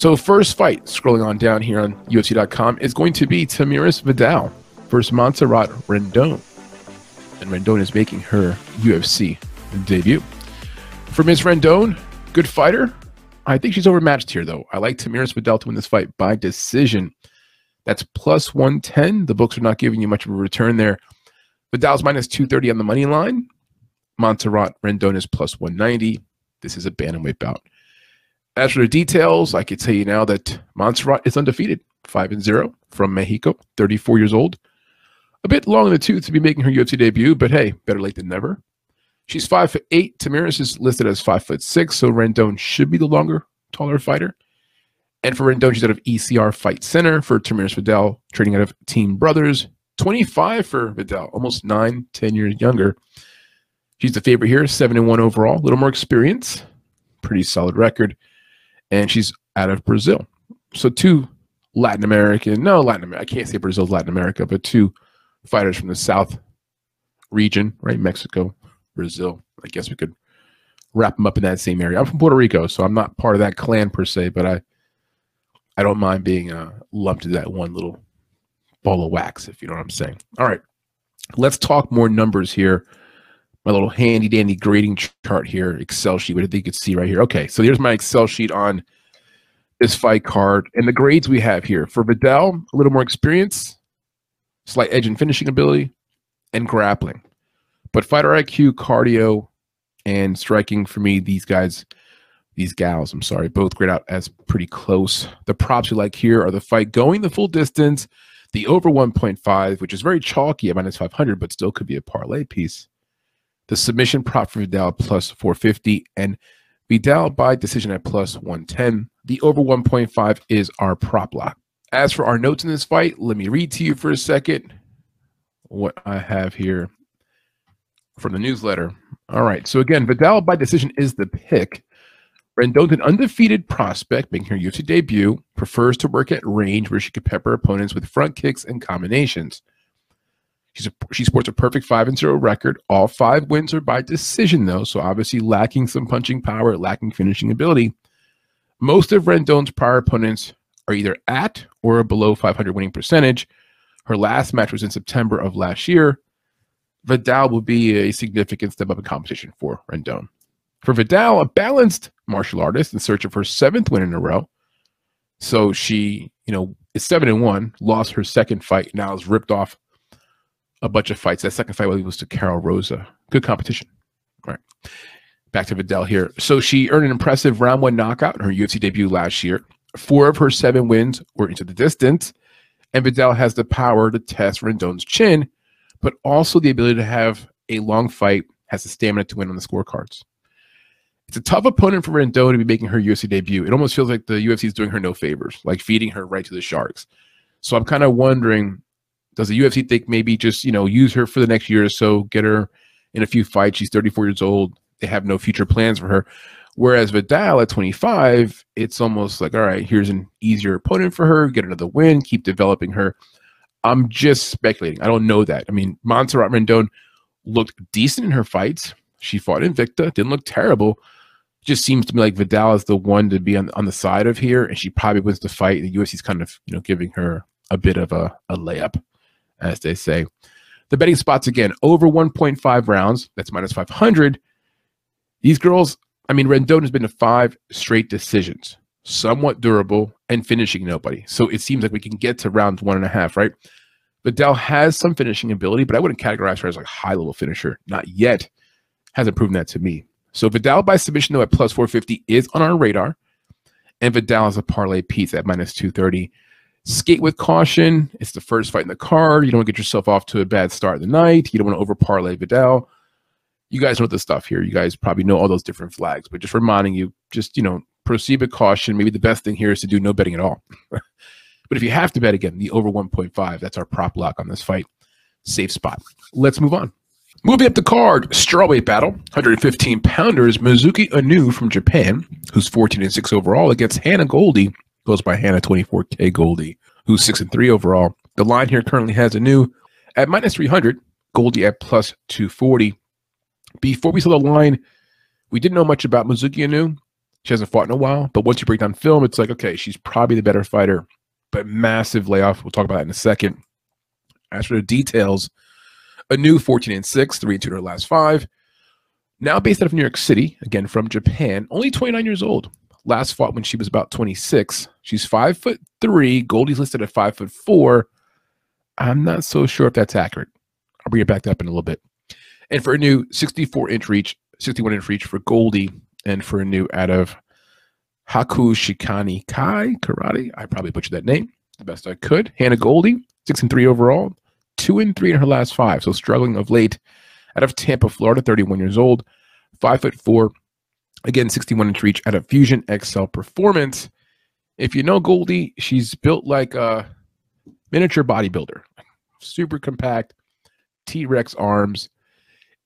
So first fight, scrolling on down here on UFC.com, is going to be Tamiris Vidal versus Montserrat Rendon. And Rendon is making her UFC debut. For Ms. Rendon, good fighter. I think she's overmatched here, though. I like Tamiris Vidal to win this fight by decision. That's plus 110. The books are not giving you much of a return there. Vidal's minus 230 on the money line. Montserrat Rendon is plus 190. This is a bantamweight bout. As for the details, I can tell you now that Montserrat is undefeated, 5-0 from Mexico, 34 years old. A bit long in the tooth to be making her UFC debut, but hey, better late than never. She's 5'8". Tamiris is listed as 5'6", so Rendon should be the longer, taller fighter. And for Rendon, she's out of ECR Fight Center. For Tamiris Vidal, training out of Team Brothers. 25 for Vidal, almost 9-10 years younger. She's the favorite here, 7-1 overall. A little more experience, pretty solid record. And she's out of Brazil. So two Latin American, no, Latin America. I can't say Brazil's Latin America, but two fighters from the South region, right? Mexico, Brazil. I guess we could wrap them up in that same area. I'm from Puerto Rico, so I'm not part of that clan per se, but I don't mind being lumped into that one little ball of wax, if you know what I'm saying. All right, let's talk more numbers here. My little handy-dandy grading chart here, Excel sheet, what I think you could see right here. Okay, so here's my Excel sheet on this fight card. And the grades we have here. For Vidal, a little more experience, slight edge in finishing ability, and grappling. But fighter IQ, cardio, and striking, for me, these gals, I'm sorry, both grade out as pretty close. The props we like here are the fight going the full distance, the over 1.5, which is very chalky at minus 500, but still could be a parlay piece. The submission prop for Vidal plus 450 and Vidal by decision at plus 110. The over 1.5 is our prop lock. As for our notes in this fight, let me read to you for a second what I have here from the newsletter. All right, so again, Vidal by decision is the pick. Rendon's an undefeated prospect making her UFC debut, prefers to work at range where she could pepper opponents with front kicks and combinations. She sports a perfect 5-0 record. All 5 wins are by decision, though, so obviously lacking some punching power, lacking finishing ability. Most of Rendon's prior opponents are either at or below 500 winning percentage. Her last match was in September of last year. Vidal will be a significant step up in competition for Rendon. For Vidal, a balanced martial artist in search of her 7th win in a row. So she, you know, is 7-1, lost her 2nd fight, now is ripped off a bunch of fights. That 2nd fight was to Carol Rosa. Good competition. All right. Back to Vidal here. So she earned an impressive round 1 knockout in her UFC debut last year. 4 of her 7 wins were into the distance. And Vidal has the power to test Rendon's chin, but also the ability to have a long fight, has the stamina to win on the scorecards. It's a tough opponent for Rendon to be making her UFC debut. It almost feels like the UFC is doing her no favors, like feeding her right to the sharks. So I'm kind of wondering, does the UFC think maybe just, you know, use her for the next year or so, get her in a few fights? She's 34 years old. They have no future plans for her. Whereas Vidal at 25, it's almost like, all right, here's an easier opponent for her. Get another win. Keep developing her. I'm just speculating. I don't know that. I mean, Montserrat Rendon looked decent in her fights. She fought Invicta. Didn't look terrible. Just seems to me like Vidal is the one to be on the side of here, and she probably wins the fight. The UFC's kind of, you know, giving her a bit of a layup, as they say. The betting spots, again, over 1.5 rounds. That's minus 500. These girls, I mean, Rendon has been to 5 straight decisions, somewhat durable, and finishing nobody. So it seems like we can get to round 1.5, right? Vidal has some finishing ability, but I wouldn't categorize her as like a high-level finisher. Not yet. Hasn't proven that to me. So Vidal by submission, though, at plus 450 is on our radar. And Vidal is a parlay piece at minus 230. Skate with caution. It's the first fight in the card. You don't want to get yourself off to a bad start of the night. You don't want to over parlay Vidal. You guys know the stuff here. You guys probably know all those different flags, but just reminding you, just, you know, proceed with caution. Maybe the best thing here is to do no betting at all. But if you have to bet, again, the over 1.5, that's our prop lock on this fight. Safe spot. Let's move on. Moving up the card, strawweight battle, 115 pounders, Mizuki Anu from Japan, who's 14-6 overall, against Hannah Goldie. Goes by Hannah 24K Goldie, who's 6-3 overall. The line here currently has Anu at minus 300, Goldie at plus 240. Before we saw the line, we didn't know much about Mizuki Anu. She hasn't fought in a while, but once you break down film, it's like, okay, she's probably the better fighter, but massive layoff. We'll talk about that in a second. As for the details, Anu 14-6, 3-2 in her last 5. Now based out of New York City, again from Japan, only 29 years old. Last fought when she was about 26. She's 5'3". Goldie's listed at 5'4". I'm not so sure if that's accurate. I'll bring it back up in a little bit. And for Anu, 64-inch reach, 61-inch reach for Goldie. And for Anu out of Hakushikani Kai Karate, I probably butchered that name the best I could. Hannah Goldie, 6-3 overall, 2-3 in her last 5. So struggling of late. Out of Tampa, Florida, 31 years old, 5'4". Again, 61-inch reach out of Fusion XL Performance. If you know Goldie, she's built like a miniature bodybuilder. Super compact, T-Rex arms.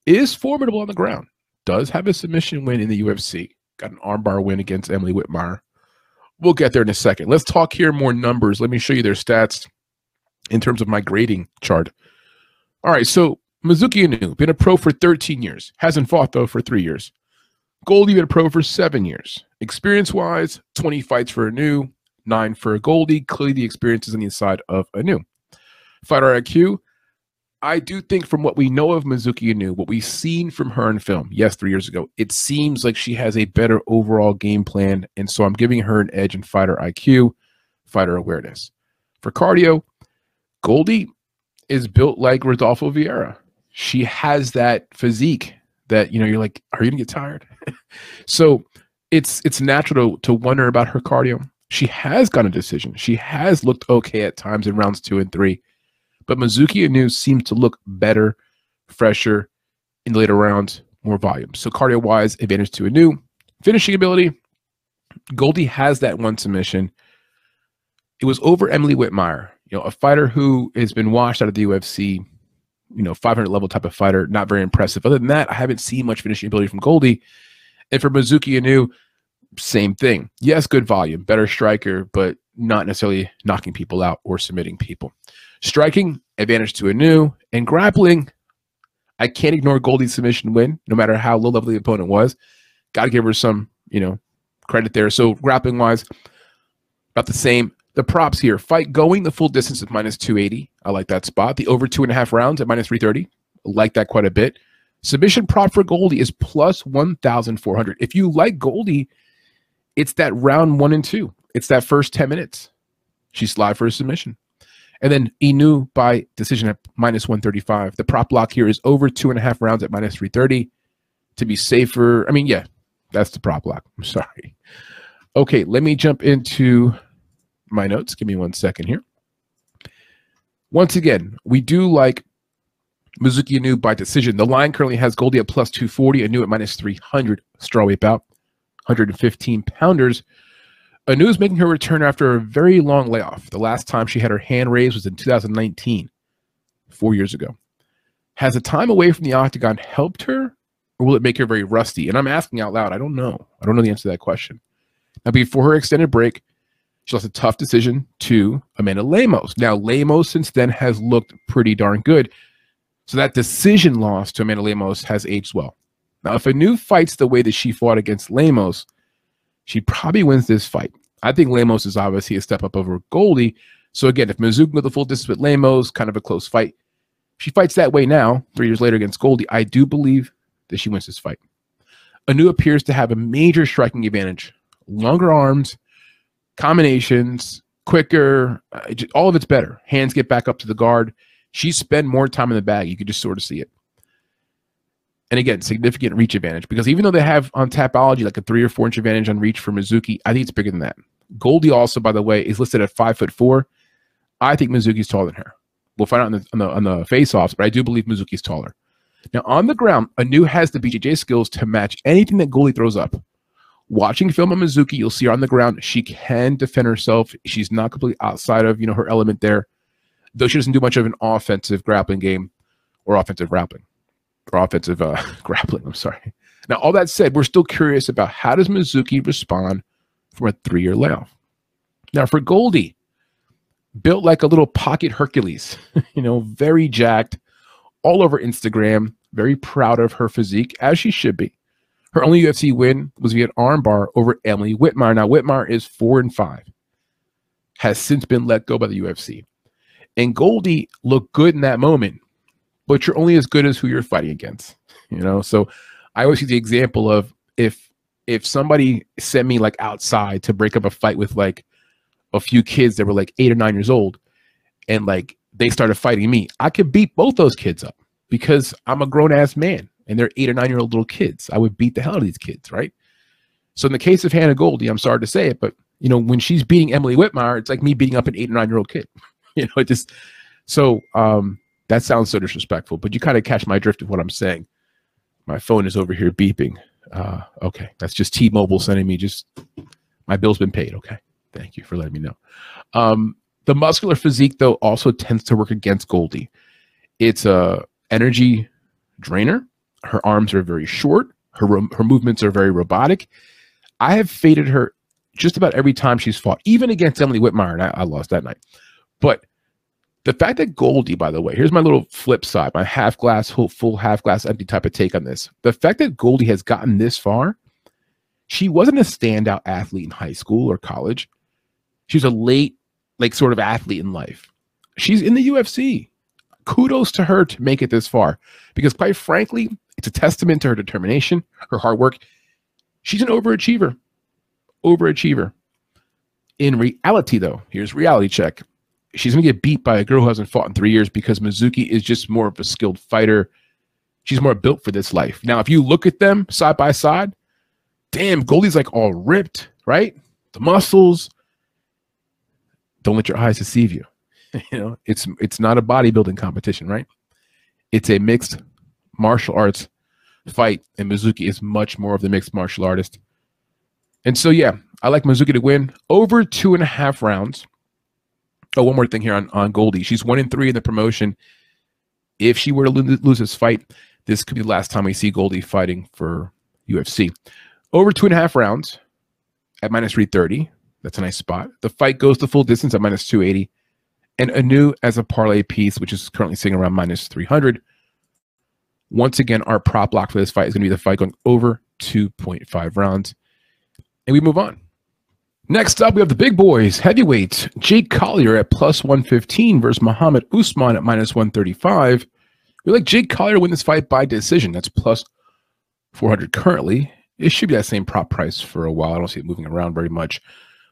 Is formidable on the ground. Does have a submission win in the UFC. Got an armbar win against Emily Whitmire. We'll get there in a second. Let's talk here more numbers. Let me show you their stats in terms of my grading chart. All right, so Mizuki Anu, been a pro for 13 years. Hasn't fought, though, for 3 years. Goldie, been a pro for 7 years. Experience-wise, 20 fights for Anu, 9 for Goldie. Clearly, the experience is on the inside of Anu. Fighter IQ, I do think from what we know of Mizuki Anu, what we've seen from her in film, yes, 3 years ago, it seems like she has a better overall game plan, and so I'm giving her an edge in fighter IQ, fighter awareness. For cardio, Goldie is built like Rodolfo Vieira. She has that physique that, you know, you're like, are you gonna get tired? So it's natural to wonder about her cardio. She has got a decision. She has looked okay at times in rounds 2 and 3, but Mizuki Anu seems to look better, fresher in the later rounds, more volume. So cardio-wise, advantage to Anu. Finishing ability, Goldie has that one submission. It was over Emily Whitmire, you know, a fighter who has been washed out of the UFC. You know, 500 level type of fighter, not very impressive. Other than that, I haven't seen much finishing ability from Goldie. And for Mizuki Anu, same thing. Yes, good volume, better striker, but not necessarily knocking people out or submitting people. Striking, advantage to Anu. And grappling, I can't ignore Goldie's submission win, no matter how low level the opponent was. Got to give her some, you know, credit there. So grappling-wise, about the same. The props here, fight going the full distance at -280. I like that spot. The over 2.5 rounds at -330. I like that quite a bit. Submission prop for Goldie is +1,400. If you like Goldie, it's that round 1 and 2. It's that first 10 minutes. She's live for a submission. And then Anu by decision at -135. The prop lock here is over 2.5 rounds at -330. To be safer, I mean, yeah, that's the prop lock. I'm sorry. Okay, let me jump into my notes. Give me 1 second here. Once again, we do like Mizuki Anu by decision. The line currently has Goldie at +240, Anu at -300. Strawweight bout, 115 pounders. Anu is making her return after a very long layoff. The last time she had her hand raised was in 2019, 4 years ago. Has the time away from the octagon helped her, or will it make her very rusty? And I'm asking out loud. I don't know. I don't know the answer to that question. Now, before her extended break, she lost a tough decision to Amanda Lemos. Now, Lemos since then has looked pretty darn good. So that decision loss to Amanda Lemos has aged well. Now, if Anu fights the way that she fought against Lemos, she probably wins this fight. I think Lemos is obviously a step up over Goldie. So again, if Mizuki with the full distance with Lemos, kind of a close fight. If she fights that way now, 3 years later against Goldie, I do believe that she wins this fight. Anu appears to have a major striking advantage. Longer arms, combinations, quicker, all of it's better. Hands get back up to the guard. She spent more time in the bag. You could just sort of see it. And again, significant reach advantage, because even though they have on Tapology like a 3 or 4 inch advantage on reach for Mizuki, I think it's bigger than that. Goldie also, by the way, is listed at 5'4". I think Mizuki's taller than her. We'll find out on the face-offs, but I do believe Mizuki's taller. Now, on the ground, Anu has the BJJ skills to match anything that Goldie throws up. Watching film on Mizuki, you'll see her on the ground. She can defend herself. She's not completely outside of, you know, her element there, though she doesn't do much of an offensive grappling game or offensive grappling. Or offensive grappling, I'm sorry. Now, all that said, we're still curious about how does Mizuki respond from a 3-year layoff? Now, for Goldie, built like a little pocket Hercules, you know, very jacked, all over Instagram, very proud of her physique, as she should be. Her only UFC win was via an armbar over Emily Whitmire. Now, Whitmire is 4-5, has since been let go by the UFC. And Goldie looked good in that moment, but you're only as good as who you're fighting against. You know, so I always use the example of if somebody sent me like outside to break up a fight with like a few kids that were like 8 or 9 years old, and like they started fighting me, I could beat both those kids up because I'm a grown ass man. And they're 8 or 9 year old little kids. I would beat the hell out of these kids, right? So in the case of Hannah Goldie, I'm sorry to say it, but you know, when she's beating Emily Whitmire, it's like me beating up an 8 or 9 year old kid. You know, it just so that sounds so disrespectful, but you kind of catch my drift of what I'm saying. My phone is over here beeping. Okay, that's just T-Mobile sending me just my bill's been paid. Okay, thank you for letting me know. The muscular physique though also tends to work against Goldie. It's a energy drainer. Her arms are very short. Her movements are very robotic. I have faded her just about every time she's fought, even against Emily Whitmire, and I lost that night. But the fact that Goldie, by the way, here's my little flip side, my half glass full, half glass empty type of take on this. The fact that Goldie has gotten this far, she wasn't a standout athlete in high school or college. She's a late, like, sort of athlete in life. She's in the UFC. Kudos to her to make it this far, because quite frankly, it's a testament to her determination, her hard work. She's an overachiever. In reality, though, here's reality check. She's going to get beat by a girl who hasn't fought in 3 years because Mizuki is just more of a skilled fighter. She's more built for this life. Now, if you look at them side by side, damn, Goldie's like all ripped, right? The muscles. Don't let your eyes deceive you. You know, it's not a bodybuilding competition, right? It's a mixed martial arts fight, and Mizuki is much more of the mixed martial artist. And so, yeah, I like Mizuki to win over 2.5 rounds. Oh, one more thing here on Goldie. She's 1-3 in the promotion. If she were to lose this fight, this could be the last time we see Goldie fighting for UFC. Over 2.5 rounds at -330. That's a nice spot. The fight goes the full distance at -280. And Anu as a parlay piece, which is currently sitting around -300. Once again, our prop lock for this fight is going to be the fight going over 2.5 rounds. And we move on. Next up, we have the big boys, heavyweights. Jake Collier at +115 versus Muhammad Usman at -135. We like Jake Collier to win this fight by decision. That's +400 currently. It should be that same prop price for a while. I don't see it moving around very much.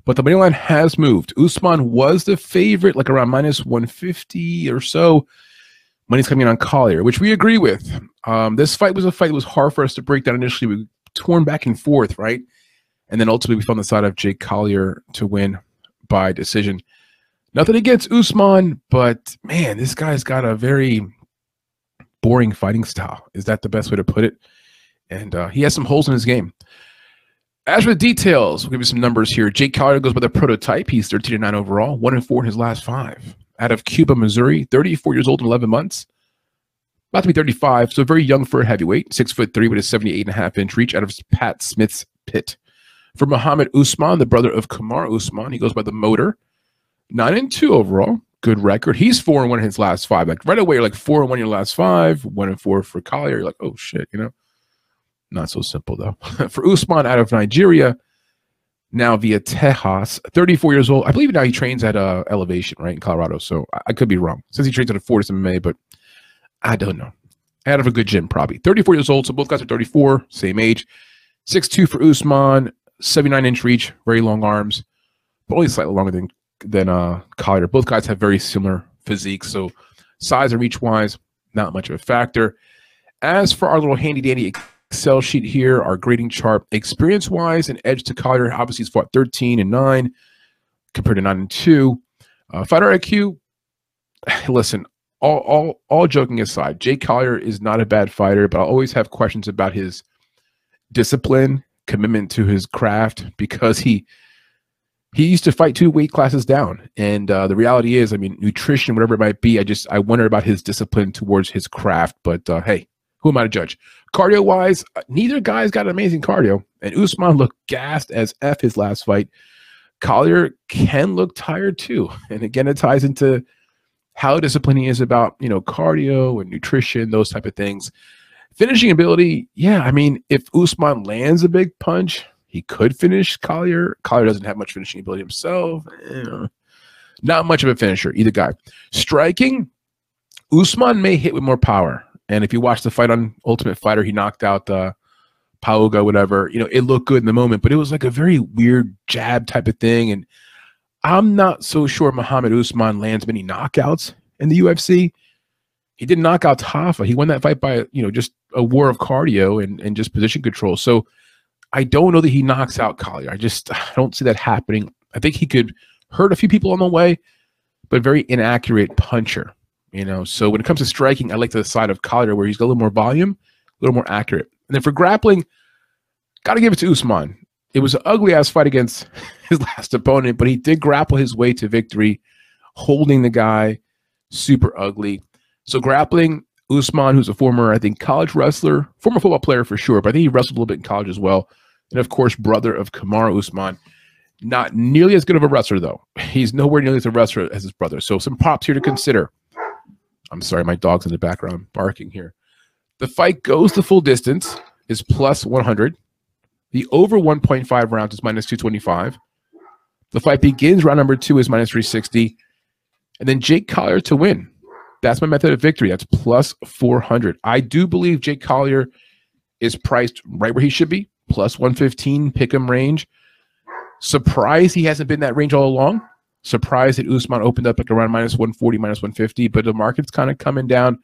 But the money line has moved. Usman was the favorite, like around -150 or so. Money's coming in on Collier, which we agree with. This fight was a fight that was hard for us to break down initially. We were torn back and forth, right? And then ultimately we found the side of Jake Collier to win by decision. Nothing against Usman, but man, this guy's got a very boring fighting style. Is that the best way to put it? And he has some holes in his game. As for the details, we'll give you some numbers here. Jake Collier goes by the prototype. He's 13-9 overall, 1-4 in his last 5. Out of Cuba, Missouri, 34 years old and 11 months. About to be 35, so very young for a heavyweight. 6'3" with a 78.5-inch reach out of Pat Smith's Pit. For Muhammad Usman, the brother of Kamaru Usman, he goes by the Motor. 9-2 overall, good record. He's 4-1 in his last 5. Like right away, you're like 4-1 in your last 5, 1-4 for Collier. You're like, oh shit, you know. Not so simple, though. For Usman, out of Nigeria, now via Tejas, 34 years old. I believe now he trains at Elevation, right, in Colorado. So I could be wrong. Since he trains at a Fortis MMA, but I don't know. Out of a good gym, probably. 34 years old, so both guys are 34, same age. 6'2 for Usman, 79-inch reach, very long arms, but only slightly longer than Collier. Both guys have very similar physiques, so size and reach-wise, not much of a factor. As for our little handy-dandy Excel sheet here, our grading chart, experience wise and edge to Collier. Obviously he's fought 13-9 compared to 9-2. Fighter IQ, listen, all joking aside, Jake Collier is not a bad fighter, but I'll always have questions about his discipline, commitment to his craft, because he used to fight 2 weight classes down, and the reality is, I mean, nutrition, whatever it might be, I wonder about his discipline towards his craft. But hey, who am I to judge? Cardio-wise, neither guy's got amazing cardio. And Usman looked gassed as F his last fight. Collier can look tired too. And again, it ties into how disciplined he is about, you know, cardio and nutrition, those type of things. Finishing ability, yeah, I mean, if Usman lands a big punch, he could finish Collier. Collier doesn't have much finishing ability himself. Not much of a finisher, either guy. Striking, Usman may hit with more power. And if you watch the fight on Ultimate Fighter, he knocked out Pauga, whatever. You know, it looked good in the moment, but it was like a very weird jab type of thing. And I'm not so sure Muhammad Usman lands many knockouts in the UFC. He did knock out Tafa. He won that fight by, you know, just a war of cardio and just position control. So I don't know that he knocks out Collier. I don't see that happening. I think he could hurt a few people on the way, but very inaccurate puncher. You know, so when it comes to striking, I like the side of Collier where he's got a little more volume, a little more accurate. And then for grappling, got to give it to Usman. It was an ugly-ass fight against his last opponent, but he did grapple his way to victory, holding the guy super ugly. So grappling, Usman, who's a former, I think, college wrestler, former football player for sure, but I think he wrestled a little bit in college as well. And, of course, brother of Kamaru Usman. Not nearly as good of a wrestler, though. He's nowhere nearly as a wrestler as his brother. So some props here to consider. I'm sorry, my dog's in the background barking here. The fight goes the full distance, is plus 100. The over 1.5 rounds is minus 225. The fight begins round number 2 is minus 360. And then Jake Collier to win. That's my method of victory. That's plus 400. I do believe Jake Collier is priced right where he should be, plus 115 pick'em range. Surprised he hasn't been in that range all along. Surprised that Usman opened up like around minus 140, minus 150, but the market's kind of coming down.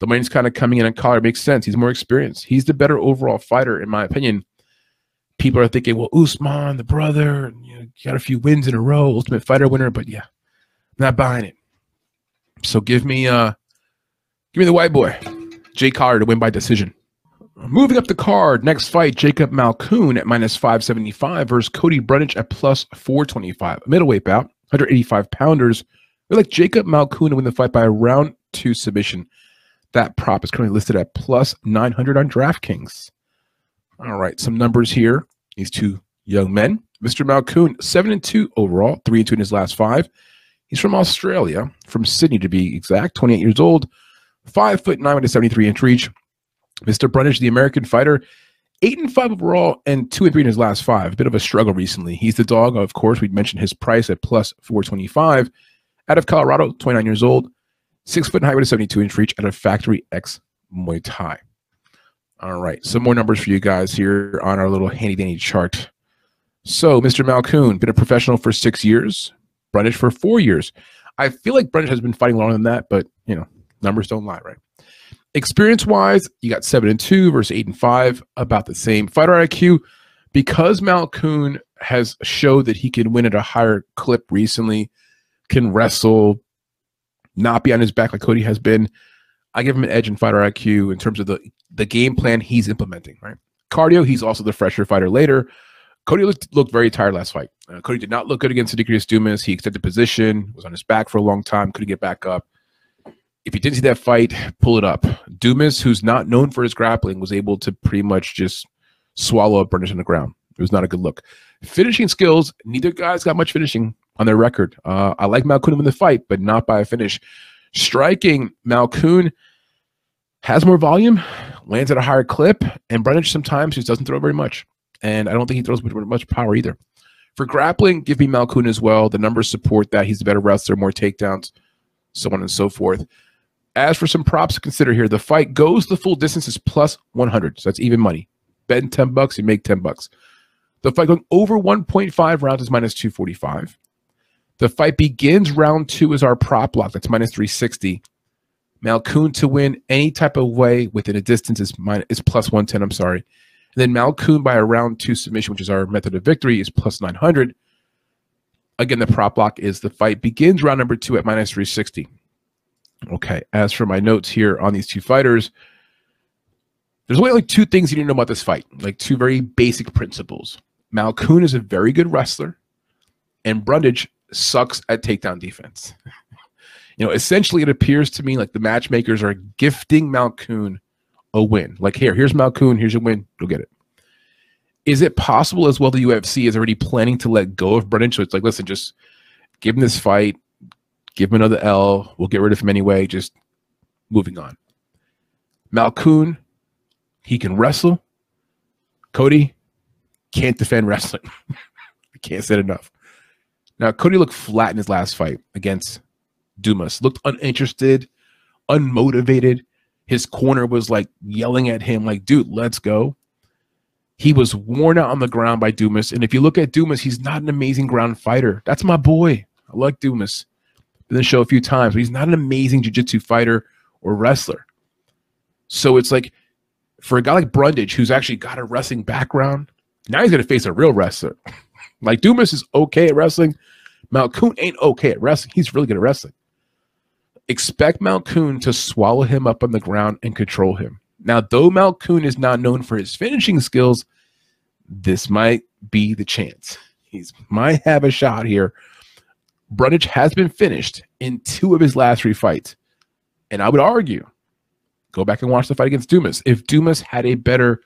The money's kind of coming in on Collier. Makes sense. He's more experienced. He's the better overall fighter, in my opinion. People are thinking, well, Usman, the brother, you know, got a few wins in a row, Ultimate Fighter winner, but yeah, not buying it. So give me the white boy, Jake Collier, to win by decision. Moving up the card, next fight, Jacob Malkoun at minus 575 versus Cody Brunich at plus 425. Middleweight bout, 185 pounders. We're like Jacob Malkoun to win the fight by a round 2 submission. That prop is currently listed at plus 900 on DraftKings. All right, some numbers here. These two young men. Mr. Malkoun, 7-2 overall, 3-2 in his last 5. He's from Australia, from Sydney to be exact, 28 years old, 5'9" with a 73-inch reach. Mr. Brunich, the American fighter, 8-5 overall and 2-3 in his last 5. A bit of a struggle recently. He's the dog, of course. We'd mentioned his price at plus 425. Out of Colorado, 29 years old, 6'9" with a 72-inch reach, out of Factory X Muay Thai. All right, some more numbers for you guys here on our little handy-dandy chart. So, Mr. Malkoun, been a professional for 6 years. Brunich for 4 years. I feel like Brunich has been fighting longer than that, but, you know, numbers don't lie, right? Experience-wise, you got 7-2 versus 8-5, about the same. Fighter IQ, because Malkoun has showed that he can win at a higher clip recently, can wrestle, not be on his back like Cody has been, I give him an edge in fighter IQ in terms of the game plan he's implementing, right? Cardio, he's also the fresher fighter later. Cody looked very tired last fight. Cody did not look good against Siddiquius Dumas. He extended position, was on his back for a long time, couldn't get back up. If you didn't see that fight, pull it up. Dumas, who's not known for his grappling, was able to pretty much just swallow up Brunich on the ground. It was not a good look. Finishing skills, neither guy's got much finishing on their record. I like Malkoun in the fight, but not by a finish. Striking, Malkoun has more volume, lands at a higher clip, and Brunich sometimes just doesn't throw very much. And I don't think he throws much power either. For grappling, give me Malkoun as well. The numbers support that. He's a better wrestler, more takedowns, so on and so forth. As for some props to consider here, the fight goes the full distance is plus 100, so that's even money. Bet $10, you make $10. The fight going over 1.5 rounds is minus 245. The fight begins round 2 is our prop lock. That's minus 360. Malkoun to win any type of way within a distance is plus 110. I'm sorry. And then Malkoun by a round 2 submission, which is our method of victory, is plus 900. Again, the prop lock is the fight begins round number 2 at minus 360. Okay, as for my notes here on these two fighters, there's only like 2 things you need to know about this fight, like 2 very basic principles. Malkoun is a very good wrestler, and Brundage sucks at takedown defense. You know, essentially it appears to me like the matchmakers are gifting Malkoun a win. Like, here's Malkoun, here's your win, go get it. Is it possible as well the UFC is already planning to let go of Brundage? So it's like, listen, just give him this fight. Give him another L. We'll get rid of him anyway. Just moving on. Malkoun He can wrestle. Cody can't defend wrestling. I can't say it enough. Now, Cody looked flat in his last fight against Dumas. Looked uninterested, unmotivated. His corner was like yelling at him like, dude, let's go. He was worn out on the ground by Dumas. And if you look at Dumas, he's not an amazing ground fighter. That's my boy. I like Dumas. Been in the show a few times, but he's not an amazing jiu-jitsu fighter or wrestler. So it's like, for a guy like Brundage, who's actually got a wrestling background, now he's going to face a real wrestler. Like, Dumas is okay at wrestling. Malkoun ain't okay at wrestling. He's really good at wrestling. Expect Malkoun to swallow him up on the ground and control him. Now, though Malkoun is not known for his finishing skills, this might be the chance. He might have a shot here. Brundage has been finished in 2 of his last 3 fights. And I would argue, go back and watch the fight against Dumas. If Dumas had a better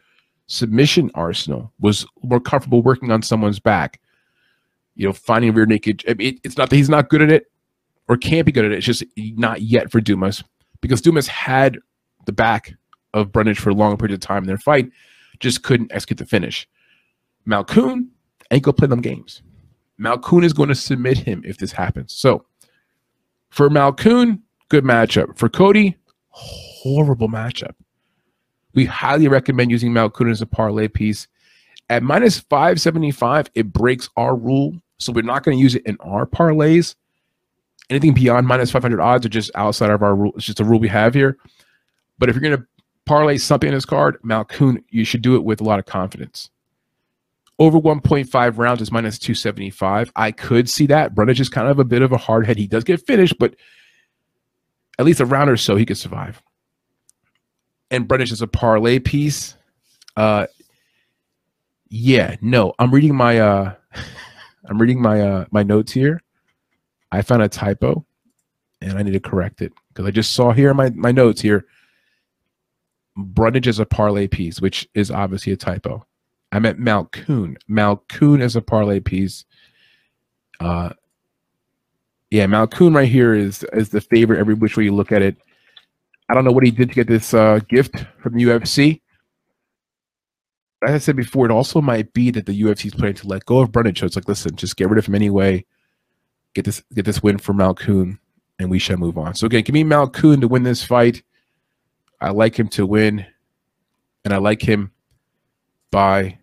submission arsenal, was more comfortable working on someone's back, you know, finding rear naked. I mean, it's not that he's not good at it or can't be good at it. It's just not yet for Dumas, because Dumas had the back of Brundage for a long period of time in their fight, just couldn't execute the finish. Malkoun ain't going to play them games. Malkoun is going to submit him if this happens. So for Malkoun, good matchup. For Cody, horrible matchup. We highly recommend using Malkoun as a parlay piece. At minus 575, it breaks our rule, so we're not going to use it in our parlays. Anything beyond minus 500 odds are just outside of our rule. It's just a rule we have here. But if you're going to parlay something in this card, Malkoun, you should do it with a lot of confidence. Over 1.5 rounds is minus 275. I could see that. Brundage is kind of a bit of a hard head. He does get finished, but at least a round or so he could survive. And Brundage is a parlay piece. Yeah, no. I'm reading my my notes here. I found a typo and I need to correct it, because I just saw here in my notes here, Brundage is a parlay piece, which is obviously a typo. I meant Malkoun. Malkoun as a parlay piece. Yeah, Malkoun right here is the favorite every which way you look at it. I don't know what he did to get this gift from the UFC. As I said before, it also might be that the UFC is planning to let go of Brundage. So it's like, listen, just get rid of him anyway. Get this win for Malkoun, and we shall move on. So again, give me Malkoun to win this fight. I like him to win, and I like him by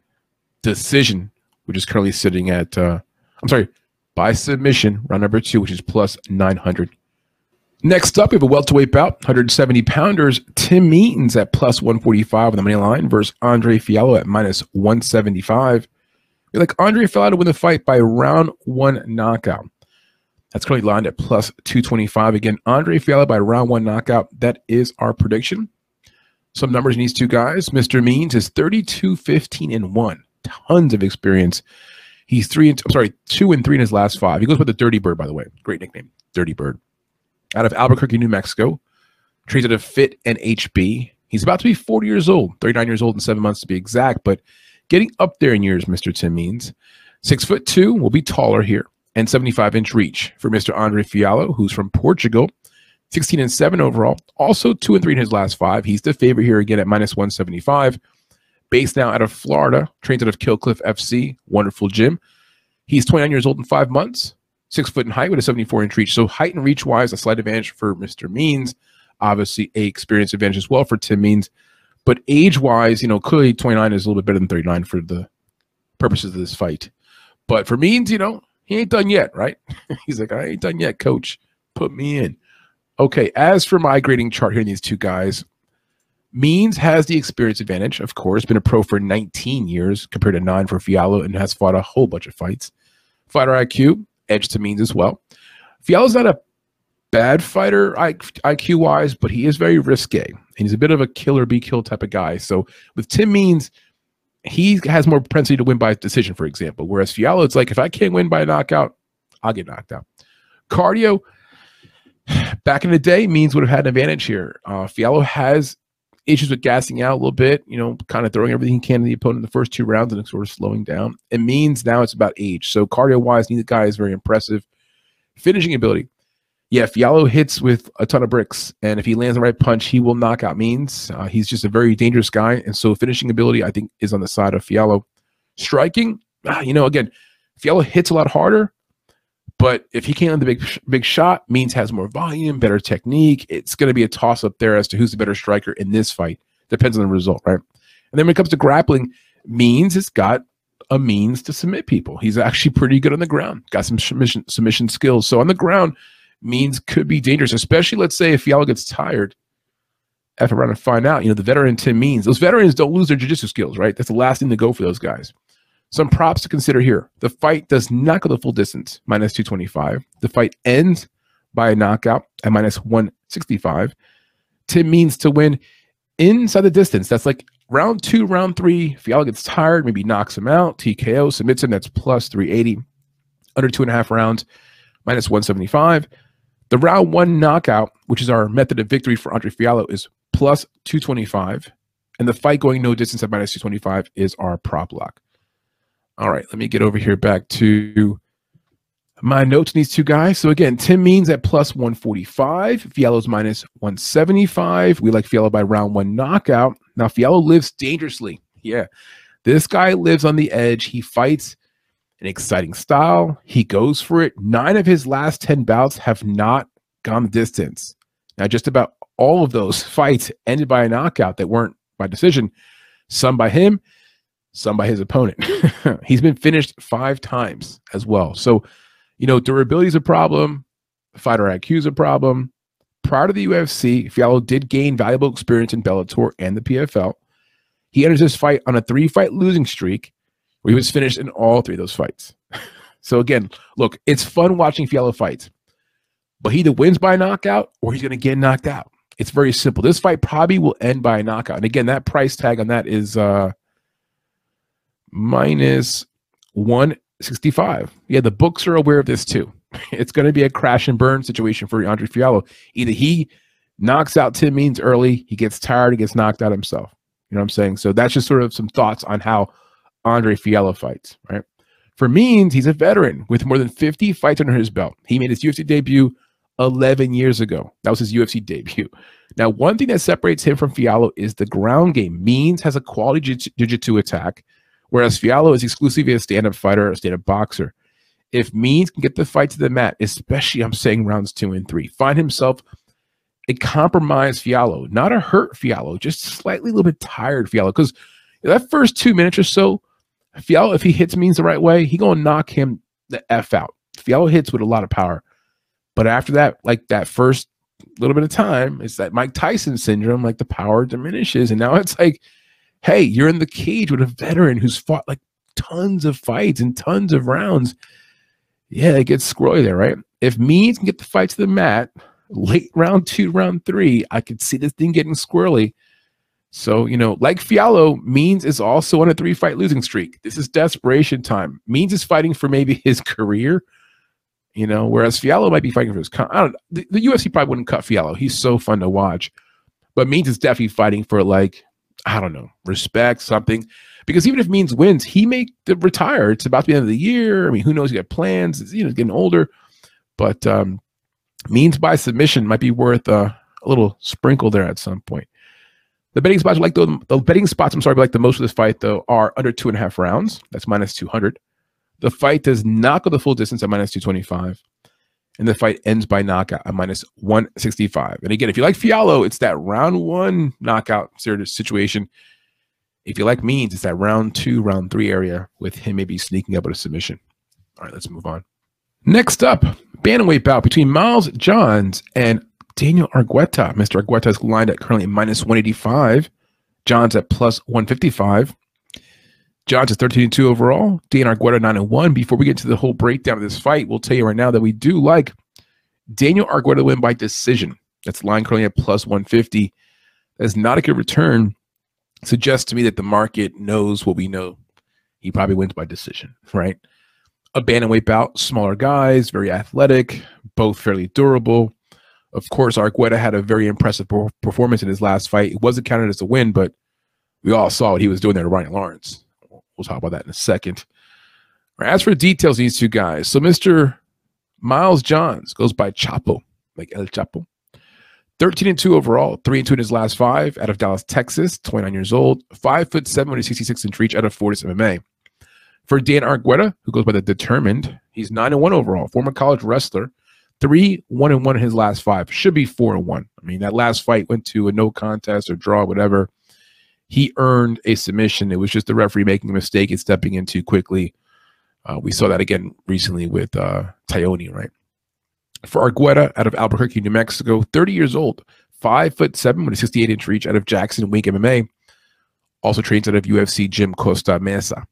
decision, which is currently sitting at, I'm sorry, by submission, round number 2, which is plus 900. Next up, we have a welterweight bout, 170-pounders, Tim Means at plus 145 on the money line versus Andre Fialho at minus 175. We like Andre Fialho to win the fight by round 1 knockout. That's currently lined at plus 225. Again, Andre Fialho by round 1 knockout. That is our prediction. Some numbers in these two guys. Mr. Means is 32-15-1. Tons of experience. He's 2-3 in his last 5. He goes by the Dirty Bird, by the way. Great nickname, Dirty Bird. Out of Albuquerque, New Mexico. Trains at a Fit and HB. He's about to be 40 years old, 39 years old in 7 months to be exact, but getting up there in years, Mr. Tim Means. 6'2", will be taller here, and 75-inch reach for Mr. Andre Fialho, who's from Portugal. 16-7 overall, also 2-3 in his last 5. He's the favorite here again at minus 175. Based now out of Florida, trains out of Killcliff FC, wonderful gym. He's 29 years old in 5 months, 6 foot in height with a 74-inch reach. So height and reach wise, a slight advantage for Mr. Means. Obviously, a experience advantage as well for Tim Means. But age wise, you know, clearly 29 is a little bit better than 39 for the purposes of this fight. But for Means, you know, he ain't done yet, right? He's like, I ain't done yet, coach. Put me in. Okay, as for my grading chart here in these two guys, Means has the experience advantage, of course. Been a pro for 19 years compared to 9 for Fialho, and has fought a whole bunch of fights. Fighter IQ, edge to Means as well. Fialho's not a bad fighter IQ-wise, but he is very risque, and he's a bit of a kill or be killed type of guy. So with Tim Means, he has more propensity to win by decision, for example, whereas Fialho, it's like, if I can't win by a knockout, I'll get knocked out. Cardio. Back in the day, Means would have had an advantage here. Fialho has issues with gassing out a little bit, you know, kind of throwing everything he can to the opponent in the first 2 rounds and sort of slowing down. It Means now it's about age. So cardio-wise, neither guy is very impressive. Finishing ability. yeah, Fialho hits with a ton of bricks, and if he lands the right punch, he will knock out Means. He's just a very dangerous guy, and so finishing ability, I think, is on the side of Fialho. Striking, you know, again, Fialho hits a lot harder, but if he can't land the big shot, Means has more volume, better technique. It's going to be a toss-up there as to who's the better striker in this fight. Depends on the result, right? And then when it comes to grappling, Means has got a means to submit people. He's actually pretty good on the ground, got some submission skills. So on the ground, Means could be dangerous, especially, let's say, if Fialho gets tired after a round and find out, you know, the veteran Tim Means. Those veterans don't lose their jiu-jitsu skills, right? That's the last thing to go for those guys. Some props to consider here. The fight does not go the full distance, minus 225. The fight ends by a knockout at minus 165. Tim Means to win inside the distance. That's like round two, round three. Fialho gets tired, maybe knocks him out, TKO, submits him. That's plus 380. Under 2.5 rounds, minus 175. The round one knockout, which is our method of victory for Andre Fialho, is plus 225. And the fight going no distance at minus 225 is our prop lock. All right, let me get over here back to my notes on these two guys. So again, Tim Means at plus 145. Fialho's minus 175. We like Fialho by round one knockout. Now, Fialho lives dangerously. Yeah, this guy lives on the edge. He fights an exciting style. He goes for it. 9 of his last 10 bouts have not gone the distance. Now, just about all of those fights ended by a knockout that weren't by decision. Some by him, some by his opponent. He's been finished 5 times as well. So, you know, durability is a problem. Fighter IQ is a problem. Prior to the UFC, Fialho did gain valuable experience in Bellator and the PFL. He enters this fight on a 3-fight losing streak. He was finished in all 3 of those fights. So again, look, it's fun watching Fialho fights, but he either wins by knockout or he's going to get knocked out. It's very simple. This fight probably will end by a knockout. And again, that price tag on that is minus 165. Yeah, the books are aware of this too. It's going to be a crash and burn situation for Andre Fialho. Either he knocks out Tim Means early, he gets tired, he gets knocked out himself. You know what I'm saying? So that's just sort of some thoughts on how Andre Fialho fights, right? For Means, he's a veteran with more than 50 fights under his belt. He made his UFC debut 11 years ago. That was his UFC debut. Now, one thing that separates him from Fialho is the ground game. Means has a quality jiu-jitsu attack, whereas Fialho is exclusively a stand-up fighter or a stand-up boxer. If Means can get the fight to the mat, especially, I'm saying, rounds 2 and 3, find himself a compromised Fialho, not a hurt Fialho, just slightly a little bit tired Fialho, because that first 2 minutes or so, Fialho, if he hits Means the right way, he going to knock him the F out. Fialho hits with a lot of power. But after that, like that first little bit of time, it's that Mike Tyson syndrome, like the power diminishes. And now it's like, hey, you're in the cage with a veteran who's fought like tons of fights and tons of rounds. Yeah, it gets squirrely there, right? If Means can get the fight to the mat, late round 2, round 3, I could see this thing getting squirrely. So, you know, like Fialho, Means is also on a 3-fight losing streak. This is desperation time. Means is fighting for maybe his career, you know, whereas Fialho might be fighting for his the UFC probably wouldn't cut Fialho. He's so fun to watch. But Means is definitely fighting for, like, I don't know, respect, something. Because even if Means wins, he may retire. It's about the end of the year. I mean, who knows? You got plans. It's, you know, getting older. But Means by submission might be worth a little sprinkle there at some point. The betting spots like the betting spots, I'm sorry, but like the most of this fight though are under 2.5 rounds. That's minus 200. The fight does not go the full distance at minus 225, and the fight ends by knockout at minus 165. And again, if you like Fialho, it's that round one knockout situation. If you like Means, it's that round 2, round 3 area with him maybe sneaking up with a submission. All right, let's move on. Next up, bantamweight bout between Miles Johns and Daniel Argueta. Mr. Argueta is lined at currently minus 185. Johns at plus 155. Johns is 13-2 overall. Daniel Argueta 9-1. Before we get to the whole breakdown of this fight, we'll tell you right now that we do like Daniel Argueta to win by decision. That's lined currently at plus 150. That's not a good return. Suggests to me that the market knows what we know. He probably wins by decision, right? A bantamweight bout, smaller guys, very athletic, both fairly durable. Of course, Argueta had a very impressive performance in his last fight. It wasn't counted as a win, but we all saw what he was doing there to Ryan Lawrence. We'll talk about that in a second. As for details, these two guys. So Mr. Miles Johns goes by Chapo. like El Chapo. 13-2 overall, 3-2 in his last 5, out of Dallas, Texas, 29 years old, 5'7", 166-inch reach, out of Fortis MMA. For Dan Argueta, who goes by The Determined, he's 9-1 overall, former college wrestler, 3-1-1 in his last 5. Should be 4-1. I mean, that last fight went to a no contest or draw, whatever. He earned a submission. It was just the referee making a mistake and stepping in too quickly. We saw that again recently with Tyone, right? For Argueta, out of Albuquerque, New Mexico, 30 years old, 5'7", with a 68-inch reach, out of Jackson Wink MMA. Also trains out of UFC Gym Costa Mesa.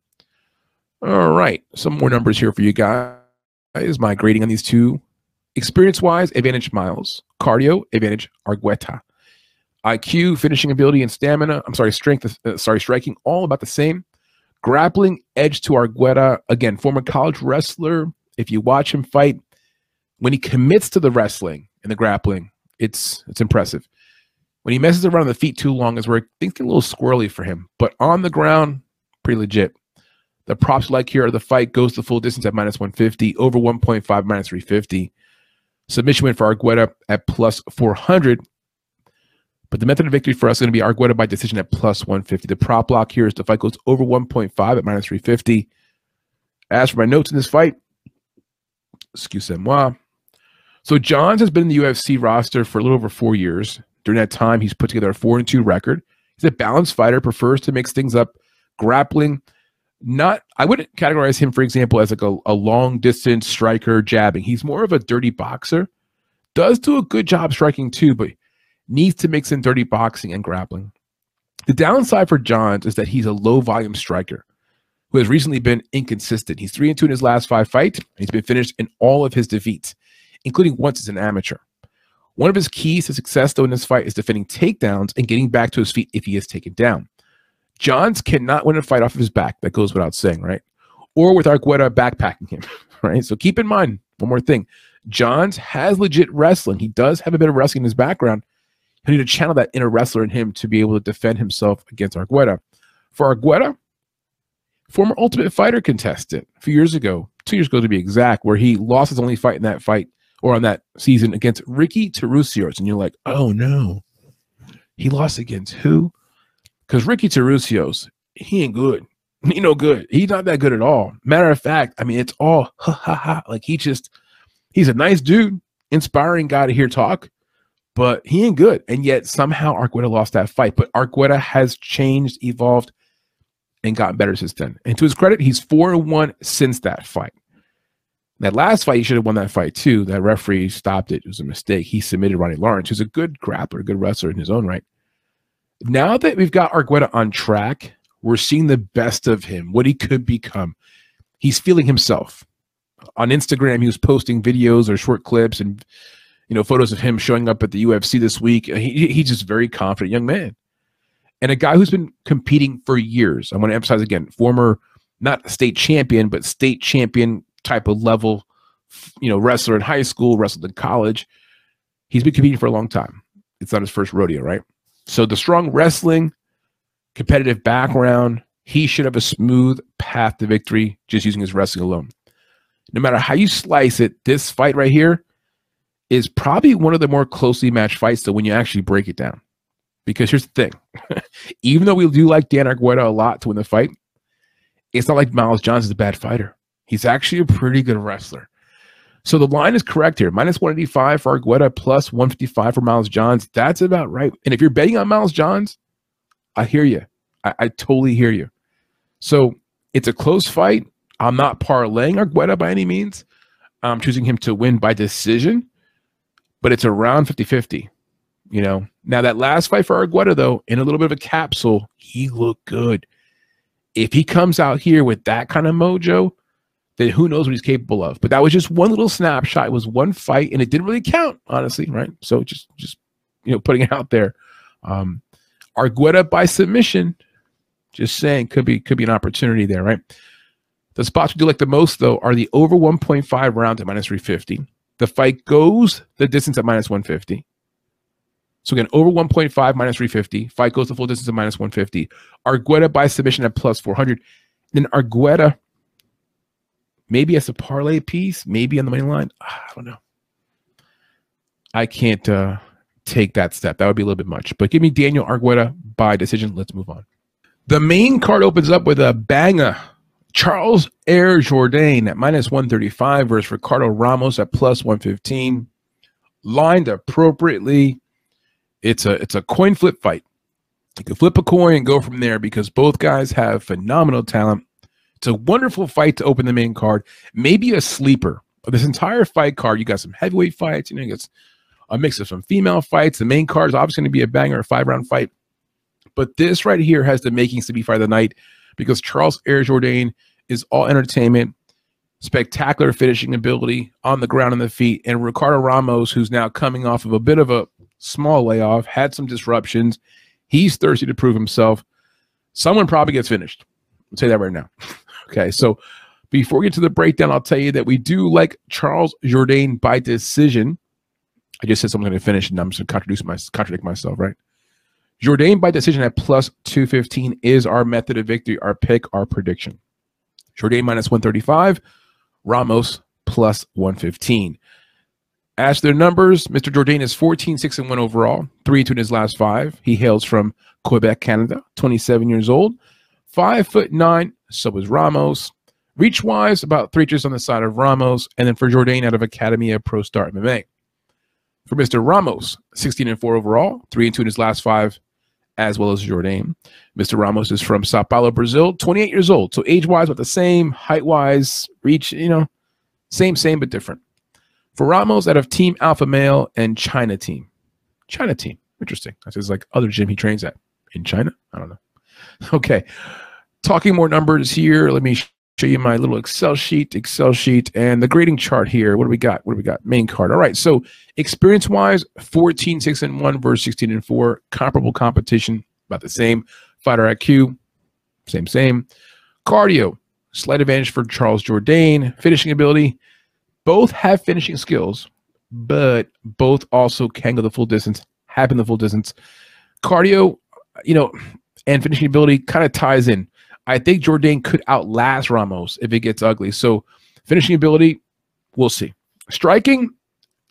All right, some more numbers here for you guys. My grading on these two. Experience-wise, advantage Miles. Cardio, advantage Argueta. IQ, finishing ability, and stamina. I'm sorry, strength, striking, all about the same. Grappling, edge to Argueta. Again, former college wrestler. If you watch him fight, when he commits to the wrestling and the grappling, it's impressive. When he messes around on the feet too long is where things get a little squirrely for him. But on the ground, pretty legit. The props like here are the fight goes the full distance at -150, over 1.5, -350. Submission win for Argueta at +400. But the method of victory for us is going to be Argueta by decision at +150. The prop lock here is the fight goes over 1.5 at -350. As for my notes in this fight, excusez-moi. So Johns has been in the UFC roster for a little over 4 years. During that time, he's put together a 4-2 record. He's a balanced fighter, prefers to mix things up, grappling. I wouldn't categorize him, for example, as like a long-distance striker jabbing. He's more of a dirty boxer. Does do a good job striking too, but needs to mix in dirty boxing and grappling. The downside for Johns is that he's a low-volume striker who has recently been inconsistent. He's 3-2 in his last 5 fights, and he's been finished in all of his defeats, including once as an amateur. One of his keys to success, though, in this fight is defending takedowns and getting back to his feet if he is taken down. Johns cannot win a fight off of his back. That goes without saying, right? Or with Argueta backpacking him, right? So keep in mind, one more thing. Johns has legit wrestling. He does have a bit of wrestling in his background. He'll need to channel that inner wrestler in him to be able to defend himself against Argueta. For Argueta, former Ultimate Fighter contestant a few years ago, 2 years ago to be exact, where he lost his only fight in that fight, or on that season, against Ricky Terrucios. And you're like, oh no, he lost against who? Because Ricky Terrucios, he ain't good. He no good. He's not that good at all. Matter of fact, I mean, it's all ha ha ha. Like he's a nice dude, inspiring guy to hear talk, but he ain't good. And yet somehow Argueta lost that fight. But Argueta has changed, evolved, and gotten better since then. And to his credit, he's 4-1 since that fight. That last fight, he should have won that fight too. That referee stopped it. It was a mistake. He submitted Ronnie Lawrence, who's a good grappler, a good wrestler in his own right. Now that we've got Argueta on track, we're seeing the best of him, what he could become. He's feeling himself. On Instagram, he was posting videos or short clips and photos of him showing up at the UFC this week. He's just a very confident young man. And a guy who's been competing for years. I want to emphasize again, former, not state champion, but state champion type of level, wrestler in high school, wrestled in college. He's been competing for a long time. It's not his first rodeo, right? So the strong wrestling, competitive background, he should have a smooth path to victory just using his wrestling alone. No matter how you slice it, this fight right here is probably one of the more closely matched fights though when you actually break it down. Because here's the thing. Even though we do like Dan Argueta a lot to win the fight, it's not like Miles Johns is a bad fighter. He's actually a pretty good wrestler. So the line is correct here. -185 for Argueta, +155 for Miles Johns. That's about right. And if you're betting on Miles Johns, I hear you. I totally hear you. So it's a close fight. I'm not parlaying Argueta by any means. I'm choosing him to win by decision, but it's around 50-50. Now that last fight for Argueta, though, in a little bit of a capsule, he looked good. If he comes out here with that kind of mojo, then who knows what he's capable of. But that was just one little snapshot. It was one fight, and it didn't really count, honestly, right? So just putting it out there. Argueta by submission, just saying, could be an opportunity there, right? The spots we do like the most, though, are the over 1.5 rounds at -350. The fight goes the distance at -150. So again, over 1.5, -350. Fight goes the full distance at -150. Argueta by submission at +400. Then Argueta, maybe as a parlay piece, maybe on the money line. I don't know. I can't take that step. That would be a little bit much. But give me Daniel Argueta by decision. Let's move on. The main card opens up with a banger. Charles Jourdain at -135 versus Ricardo Ramos at +115. Lined appropriately. It's a coin flip fight. You can flip a coin and go from there because both guys have phenomenal talent. It's a wonderful fight to open the main card. Maybe a sleeper. This entire fight card, you got some heavyweight fights. You know, you got a mix of some female fights. The main card is obviously going to be a banger, a 5-round fight. But this right here has the makings to be fight of the night because Charles Jourdain is all entertainment, spectacular finishing ability on the ground and the feet. And Ricardo Ramos, who's now coming off of a bit of a small layoff, had some disruptions. He's thirsty to prove himself. Someone probably gets finished. I'll say that right now. Okay, so before we get to the breakdown, I'll tell you that we do like Charles Jourdain by decision. I just said something to finish, and I'm just going to contradict myself, right? Jourdain by decision at +215 is our method of victory, our pick, our prediction. Jourdain -135, Ramos +115. As their numbers, Mr. Jourdain is 14-6-1 overall, 3-2 in his last 5. He hails from Quebec, Canada, 27 years old, 5'9", so is Ramos. Reach-wise, about 3 inches on the side of Ramos, and then for Jourdain out of Academia Pro Star MMA. For Mr. Ramos, 16-4 overall, 3-2 in his last 5, as well as Jourdain. Mr. Ramos is from Sao Paulo, Brazil, 28 years old, so age-wise, about the same, height-wise, reach, you know, same, but different. For Ramos, out of Team Alpha Male and China Team. China Team. Interesting. That's his like other gym he trains at. In China? I don't know. Okay. Talking more numbers here. Let me show you my little Excel sheet, and the grading chart here. What do we got? Main card. All right. So experience-wise, 14-6-1 versus 16-4. Comparable competition. About the same. Fighter IQ. Same. Cardio. Slight advantage for Charles Jourdain. Finishing ability. Both have finishing skills, but both also can go the full distance, happen the full distance. Cardio, you know, and finishing ability kind of ties in. I think Jourdain could outlast Ramos if it gets ugly. So finishing ability, we'll see. Striking,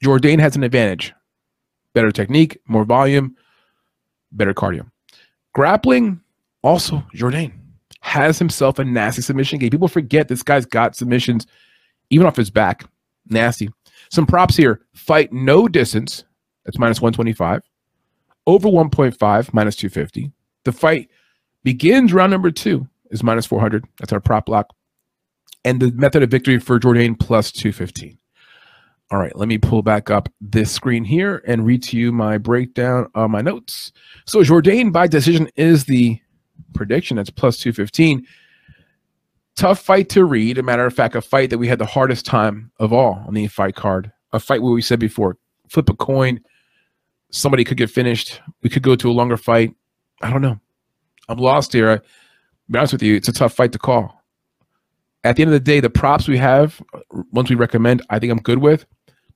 Jourdain has an advantage. Better technique, more volume, better cardio. Grappling, also Jourdain has himself a nasty submission game. People forget this guy's got submissions even off his back. Nasty. Some props here. Fight no distance. That's -125. Over 1.5, -250. The fight begins round number 2 is -400. That's our prop block. And the method of victory for Jourdain +215. All right, let me pull back up this screen here and read to you my breakdown of my notes. So Jourdain by decision is the prediction. That's +215. Tough fight to read. A matter of fact, a fight that we had the hardest time of all on the fight card. A fight where we said before, flip a coin. Somebody could get finished. We could go to a longer fight. I don't know. I'm lost here. I'll be honest with you, it's a tough fight to call. At the end of the day, the props we have, ones we recommend, I think I'm good with.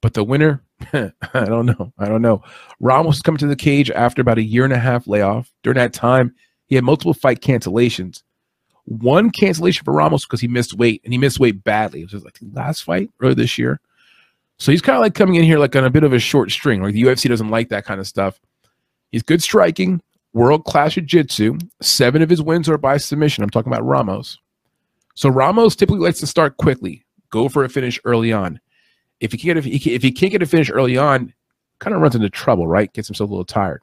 But the winner, I don't know. Ramos is coming to the cage after about a 1.5-year layoff. During that time, he had multiple fight cancellations. One cancellation for Ramos because he missed weight, and he missed weight badly. It was just like the last fight earlier this year. So he's kind of like coming in here like on a bit of a short string. Like the UFC doesn't like that kind of stuff. He's good striking, world-class jiu-jitsu. 7 of his wins are by submission. I'm talking about Ramos. So Ramos typically likes to start quickly, go for a finish early on. If he can't get a finish early on, kind of runs into trouble, right? Gets himself a little tired.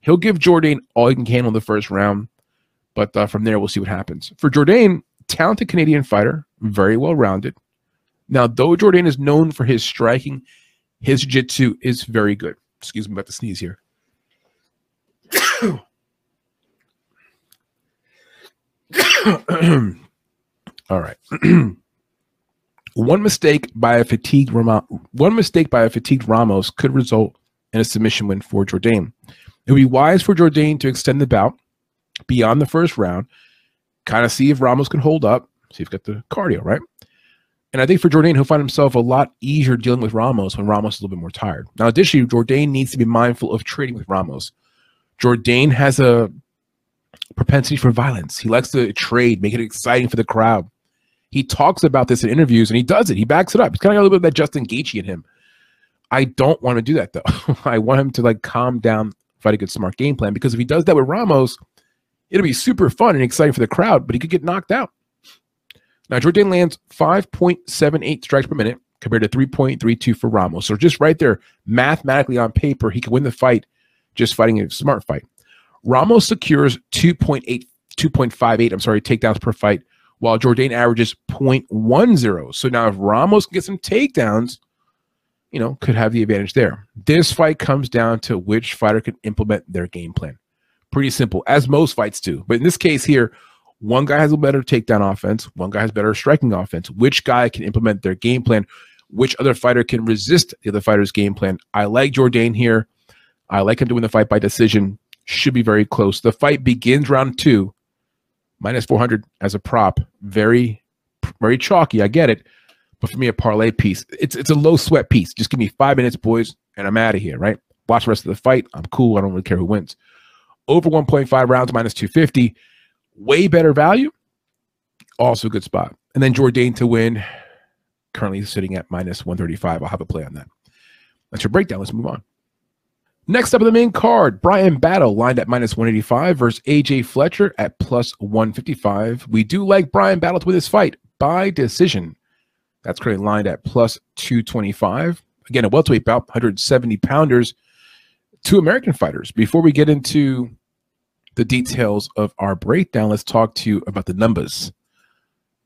He'll give Jourdain all he can handle in the first round. But from there, we'll see what happens. For Jourdain, talented Canadian fighter, very well-rounded. Now, though Jourdain is known for his striking, his jiu-jitsu is very good. Excuse me about the sneeze here. All right. One mistake by a fatigued Ramos could result in a submission win for Jourdain. It would be wise for Jourdain to extend the bout beyond the first round, kind of see if Ramos can hold up, see if he's got the cardio, right? And I think for Jourdain, he'll find himself a lot easier dealing with Ramos when Ramos is a little bit more tired. Now, additionally, Jourdain needs to be mindful of trading with Ramos. Jourdain has a propensity for violence. He likes to trade, make it exciting for the crowd. He talks about this in interviews, and he does it. He backs it up. He's kind of got a little bit of that Justin Gaethje in him. I don't want to do that, though. I want him to like calm down, fight a good smart game plan, because if he does that with Ramos, it'll be super fun and exciting for the crowd, but he could get knocked out. Now, Jourdain lands 5.78 strikes per minute compared to 3.32 for Ramos. So just right there, mathematically on paper, he could win the fight just fighting a smart fight. Ramos secures 2.58, I'm sorry, takedowns per fight, while Jourdain averages 0.10. So now if Ramos can get some takedowns, you know, could have the advantage there. This fight comes down to which fighter can implement their game plan. Pretty simple, as most fights do. But in this case here, one guy has a better takedown offense, one guy has better striking offense. Which guy can implement their game plan? Which other fighter can resist the other fighter's game plan? I like Jourdain here. I like him to win the fight by decision. Should be very close. The fight begins round two, -400 as a prop. Very, very chalky. I get it. But for me, a parlay piece. It's a low sweat piece. Just give me 5 minutes, boys, and I'm out of here, right? Watch the rest of the fight. I'm cool. I don't really care who wins. Over 1.5 rounds, -250. Way better value. Also a good spot. And then Jourdain to win. Currently sitting at -135. I'll have a play on that. That's your breakdown. Let's move on. Next up in the main card, Brian Battle lined at -185 versus AJ Fletcher at +155. We do like Brian Battle to win this fight by decision. That's currently lined at +225. Again, a welterweight bout, 170 pounders, two American fighters. Before we get into the details of our breakdown, let's talk to you about the numbers,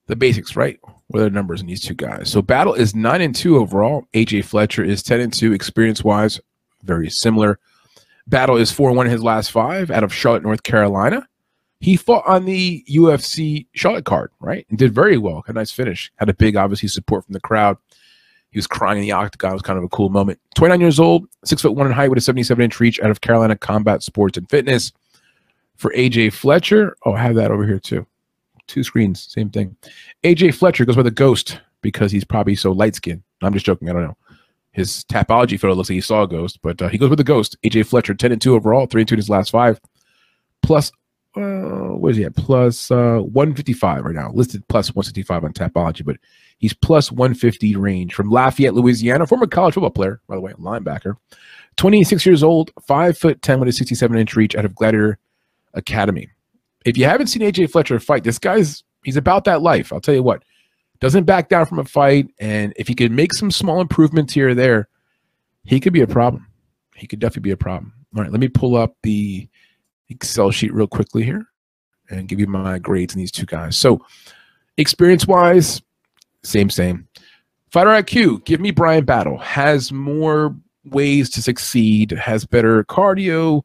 the basics, right? What are the numbers in these two guys? So Battle is 9-2 overall. AJ Fletcher is 10-2 experience-wise. Very similar. Battle is 4-1 in his last five out of Charlotte, North Carolina. He fought on the UFC Charlotte card, right? And did very well. Had a nice finish. Had a big, obviously, support from the crowd. He was crying in the octagon. It was kind of a cool moment. 29 years old, 6'1" in height with a 77-inch reach out of Carolina Combat Sports and Fitness. For AJ Fletcher, oh, I have that over here too. Two screens, same thing. AJ Fletcher goes by the Ghost because he's probably so light-skinned. I'm just joking. I don't know. His Tapology photo looks like he saw a ghost, but he goes with the Ghost. AJ Fletcher, 10-2 overall, 3-2 in his last five. What is he at? +155 right now. Listed +165 on Tapology, but he's +150 range. From Lafayette, Louisiana, former college football player, by the way, linebacker. 26 years old, 5'10" with a 67-inch reach out of Gladiator Academy. If you haven't seen AJ Fletcher fight, this he's about that life. I'll tell you what. Doesn't back down from a fight, and if he could make some small improvements here or there, he could be a problem. He could definitely be a problem. All right, let me pull up the Excel sheet real quickly here and give you my grades on these two guys. So experience-wise, same. Fighter IQ, give me Brian Battle. Has more ways to succeed, has better cardio,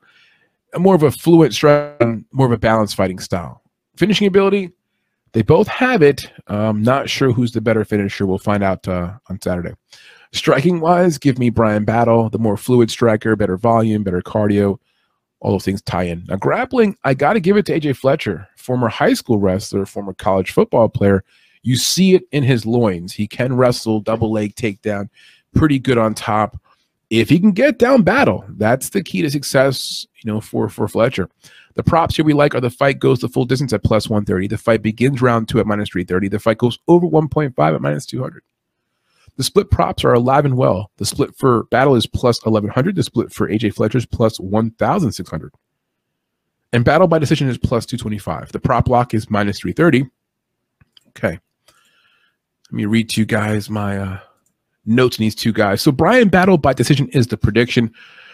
more of a fluent strike, more of a balanced fighting style. Finishing ability, they both have it. Not sure who's the better finisher. We'll find out on Saturday. Striking-wise, give me Brian Battle, the more fluid striker, better volume, better cardio. All those things tie in. Now, grappling, I got to give it to AJ Fletcher, former high school wrestler, former college football player. You see it in his loins. He can wrestle, double leg takedown, pretty good on top. If he can get down Battle, that's the key to success, you know, for Fletcher. The props here we like are the fight goes the full distance at +130. The fight begins round two at -330. The fight goes over 1.5 at -200. The split props are alive and well. The split for Battle is +1100. The split for AJ Fletcher is +1600. And Battle by decision is +225. The prop lock is -330. Okay. Let me read to you guys my notes on these two guys. So Brian Battle by decision is the prediction.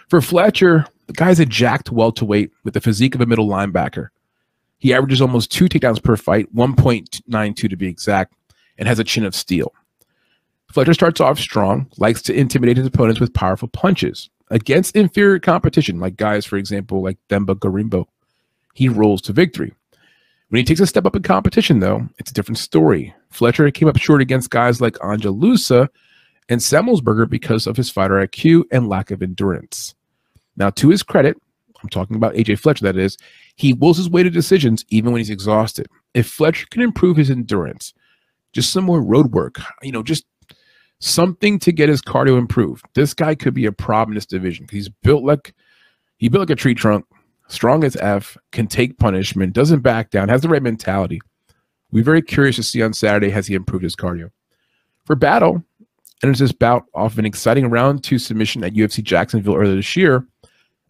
For Fletcher, the guy's a jacked welterweight with the physique of a middle linebacker. He averages almost 2 takedowns per fight, 1.92 to be exact, and has a chin of steel. Fletcher starts off strong, likes to intimidate his opponents with powerful punches. Against inferior competition, like guys, for example, like Demba Garimbo, he rolls to victory. When he takes a step up in competition, though, it's a different story. Fletcher came up short against guys like Angelusa and Semmelsberger because of his fighter IQ and lack of endurance. Now, to his credit, I'm talking about AJ Fletcher, that is, he wills his way to decisions even when he's exhausted. If Fletcher can improve his endurance, just some more road work, you know, just something to get his cardio improved, this guy could be a problem in this division. He built like a tree trunk, strong as F, can take punishment, doesn't back down, has the right mentality. We're very curious to see on Saturday, has he improved his cardio? For Battle, enters this bout off an exciting round 2 submission at UFC Jacksonville earlier this year.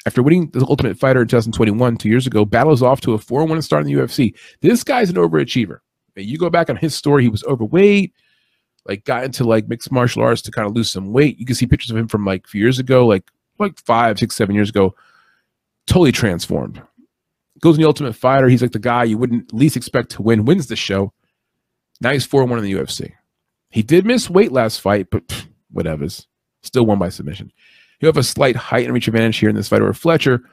After winning the Ultimate Fighter in 2021, 2 years ago, Battle is off to a 4-1 start in the UFC. This guy's an overachiever. You go back on his story, he was overweight, like got into like mixed martial arts to kind of lose some weight. You can see pictures of him from like a few years ago, like 5, 6, 7 years ago. Totally transformed. Goes in the Ultimate Fighter. He's like the guy you wouldn't least expect to win, wins the show. Now he's 4-1 in the UFC. He did miss weight last fight, but pff, whatevers. Still won by submission. He'll have a slight height and reach advantage here in this fight over Fletcher.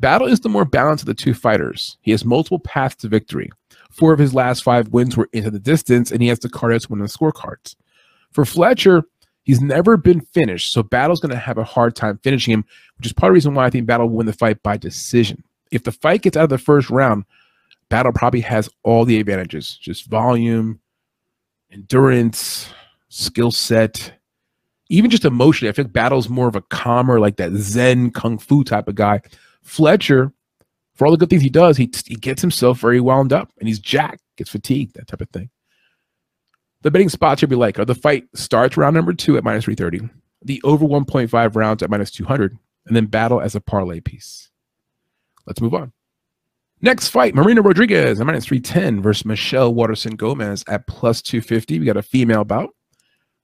Battle is the more balanced of the 2 fighters. He has multiple paths to victory. 4 of his last 5 wins were into the distance, and he has the cardio to win on the scorecards. For Fletcher, he's never been finished, so Battle's going to have a hard time finishing him, which is part of the reason why I think Battle will win the fight by decision. If the fight gets out of the first round, Battle probably has all the advantages, just volume, endurance, skill set, even just emotionally. I think Battle's more of a calmer, like that Zen Kung Fu type of guy. Fletcher, for all the good things he does, he gets himself very wound up, and he's jacked, gets fatigued, that type of thing. The betting spots should be like, the fight starts round number 2 at minus 330, the over 1.5 rounds at minus 200, and then Battle as a parlay piece. Let's move on. Next fight, Marina Rodriguez at minus 310 versus Michelle Waterson Gomez at plus 250. We got a female bout.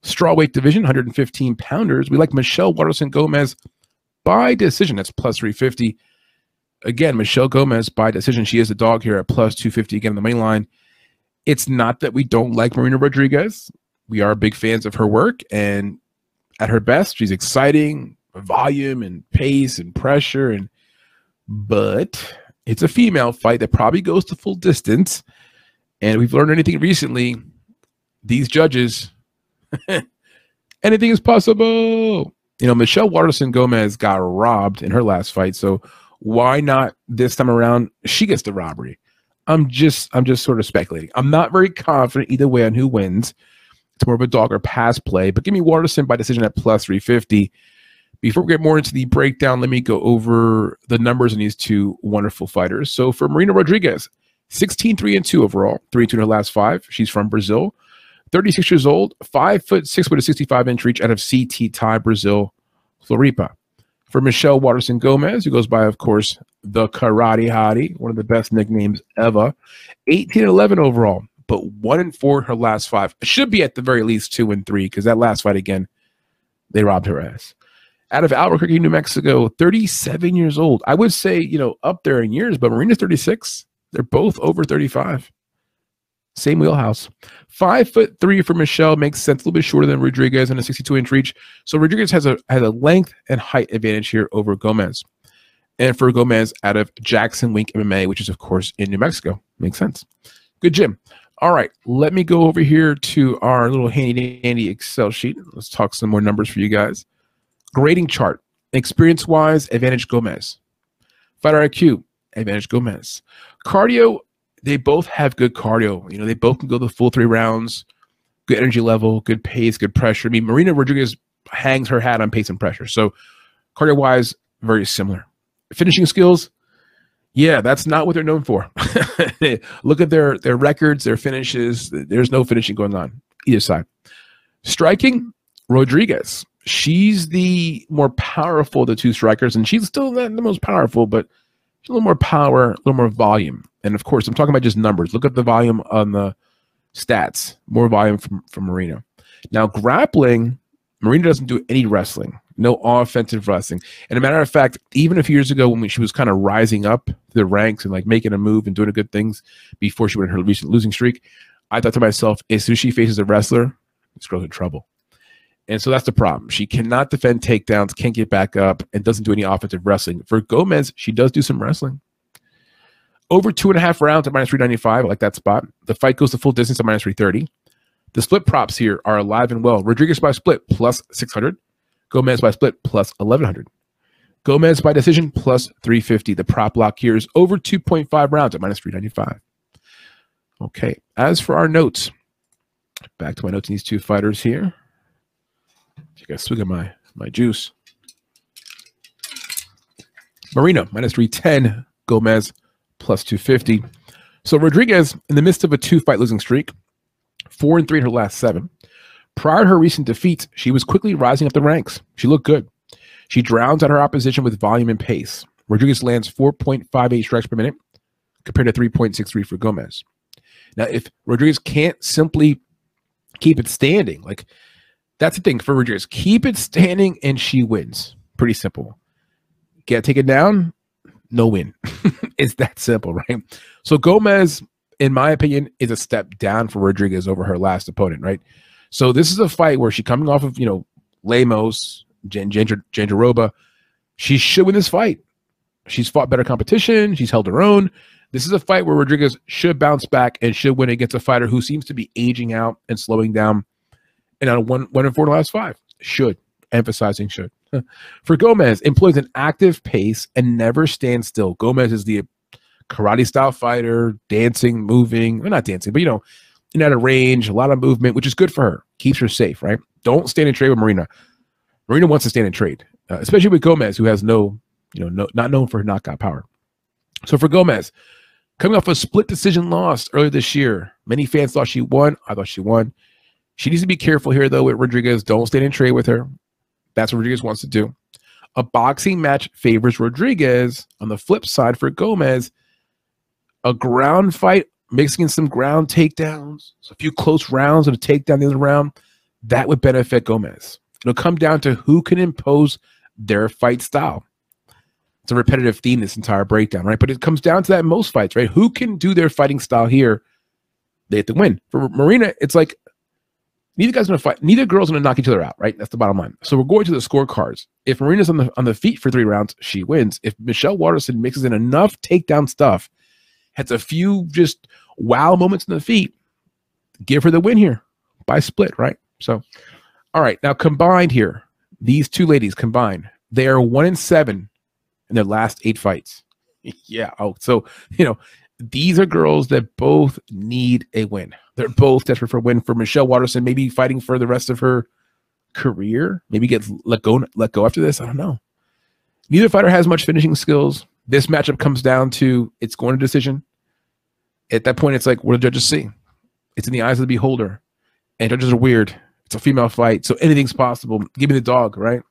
Strawweight division, 115 pounders. We like Michelle Waterson Gomez by decision. That's plus 350. Again, Michelle Gomez by decision. She is the dog here at plus 250. Again, on the main line. It's not that we don't like Marina Rodriguez. We are big fans of her work. And at her best, she's exciting, volume and pace and pressure. But it's a female fight that probably goes to full distance. And if we've learned anything recently, these judges, anything is possible. You know, Michelle Waterson Gomez got robbed in her last fight. So why not this time around? She gets the robbery. I'm just sort of speculating. I'm not very confident either way on who wins. It's more of a dog or pass play, but give me Waterson by decision at plus 350. Before we get more into the breakdown, let me go over the numbers in these 2 wonderful fighters. So for Marina Rodriguez, 16-3-2 overall, 3-2 in her last 5. She's from Brazil, 36 years old, 5'6" with a 65-inch reach out of CT Thai, Brazil, Floripa. For Michelle Waterson Gomez, who goes by, of course, the Karate Hottie, one of the best nicknames ever, 18-11 overall, but 1-4 in her last 5. It should be at the very least 2-3 because that last fight, again, they robbed her ass. Out of Albuquerque, New Mexico, 37 years old. I would say, you know, up there in years, but Marina's 36. They're both over 35. Same wheelhouse. 5'3" for Michelle makes sense. A little bit shorter than Rodriguez and a 62-inch reach. So Rodriguez has a length and height advantage here over Gomez. And for Gomez out of Jackson Wink MMA, which is, of course, in New Mexico. Makes sense. Good gym. All right, let me go over here to our little handy-dandy Excel sheet. Let's talk some more numbers for you guys. Grading chart. Experience-wise, advantage Gomez. Fighter IQ, advantage Gomez. Cardio, they both have good cardio. You know, they both can go the full 3 rounds. Good energy level, good pace, good pressure. I mean, Marina Rodriguez hangs her hat on pace and pressure. So cardio-wise, very similar. Finishing skills, yeah, that's not what they're known for. Look at their records, their finishes. There's no finishing going on either side. Striking, Rodriguez. She's the more powerful of the 2 strikers, and she's still not the most powerful, but she's a little more power, a little more volume. And, of course, I'm talking about just numbers. Look at the volume on the stats. More volume from Marina. Now, grappling, Marina doesn't do any wrestling. No offensive wrestling. And a matter of fact, even a few years ago when she was kind of rising up the ranks and like making a move and doing good things before she went on her recent losing streak, I thought to myself, as soon as she faces a wrestler, this girl's in trouble. And so that's the problem. She cannot defend takedowns, can't get back up, and doesn't do any offensive wrestling. For Gomez, she does do some wrestling. Over 2.5 rounds at minus 395, I like that spot. The fight goes the full distance at minus 330. The split props here are alive and well. Rodriguez by split, plus 600. Gomez by split, plus 1,100. Gomez by decision, plus 350. The prop lock here is over 2.5 rounds at minus 395. Okay, as for our notes, back to my notes on these 2 fighters here. Take a swig of my juice. Marina, minus 310. Gomez, plus 250. So Rodriguez, in the midst of a 2-fight losing streak, 4-3 in her last 7. Prior to her recent defeats, she was quickly rising up the ranks. She looked good. She drowns out her opposition with volume and pace. Rodriguez lands 4.58 strikes per minute compared to 3.63 for Gomez. Now, if Rodriguez can't simply keep it standing, like that's the thing for Rodriguez, keep it standing and she wins. Pretty simple. Can't take it down, no win. It's that simple, right? So Gomez, in my opinion, is a step down for Rodriguez over her last opponent, right? So this is a fight where she's coming off of, you know, Lemos, Jandiroba. She should win this fight. She's fought better competition. She's held her own. This is a fight where Rodriguez should bounce back and should win against a fighter who seems to be aging out and slowing down. And on a 1-4 in the last five, should, emphasizing should. For Gomez, employs an active pace and never stands still. Gomez is the karate-style fighter, dancing, moving. Well, not dancing, but, you know, in out of range, a lot of movement, which is good for her. Keeps her safe, right? Don't stand and trade with Marina. Marina wants to stand and trade, especially with Gomez, who has no, you know, not known for her knockout power. So for Gomez, coming off a split decision loss earlier this year, many fans thought she won. I thought she won. She needs to be careful here, though, with Rodriguez. Don't stand and trade with her. That's what Rodriguez wants to do. A boxing match favors Rodriguez. On the flip side for Gomez, a ground fight, mixing in some ground takedowns, a few close rounds and a takedown the other round, that would benefit Gomez. It'll come down to who can impose their fight style. It's a repetitive theme, this entire breakdown, right? But it comes down to that in most fights, right? Who can do their fighting style here? They have to win. For Marina, it's like neither guy's going to fight. Neither girl's going to knock each other out, right? That's the bottom line. So we're going to the scorecards. If Marina's on the feet for 3 rounds, she wins. If Michelle Waterson mixes in enough takedown stuff, has a few just wow moments in the feet, give her the win here by split, right? So, all right. Now combined here, these two ladies combined, they are 1-7 in their last 8 fights. Yeah. Oh, so, you know, these are girls that both need a win. They're both desperate for a win. For Michelle Waterson, maybe fighting for the rest of her career, maybe gets let go after this. I don't know. Neither fighter has much finishing skills. This matchup comes down to it's going to decision. At that point, it's like, what do judges see? It's in the eyes of the beholder. And judges are weird. It's a female fight, so anything's possible. Give me the dog, right?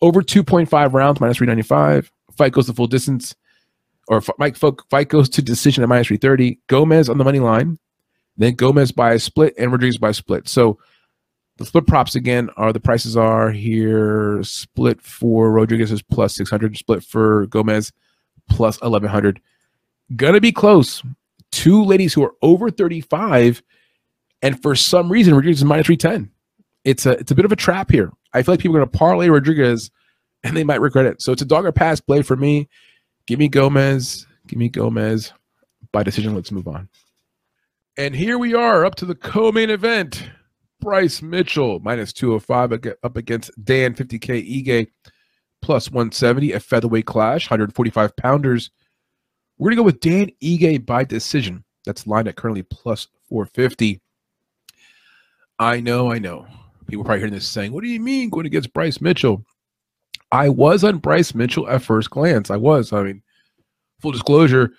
Over 2.5 rounds, minus 395. Fight goes to full distance. Or fight goes to decision at minus 330. Gomez on the money line. Then Gomez by a split and Rodriguez by a split. So the split props again are the prices are here. Split for Rodriguez is plus 600. Split for Gomez plus 1100. Gonna be close. 2 ladies who are over 35, and for some reason Rodriguez is minus 310. It's a bit of a trap here. I feel like people are gonna parlay Rodriguez and they might regret it. So it's a dog or pass play for me. Give me Gomez. Give me Gomez by decision. Let's move on. And here we are up to the co-main event. Bryce Mitchell minus 205 up against Dan 50K Ige plus 170, a featherweight clash, 145 pounders. We're going to go with Dan Ige by decision. That's lined at currently plus 450. I know. People are probably hearing this saying, what do you mean going against Bryce Mitchell? I was on Bryce Mitchell at first glance. I was. I mean, full disclosure,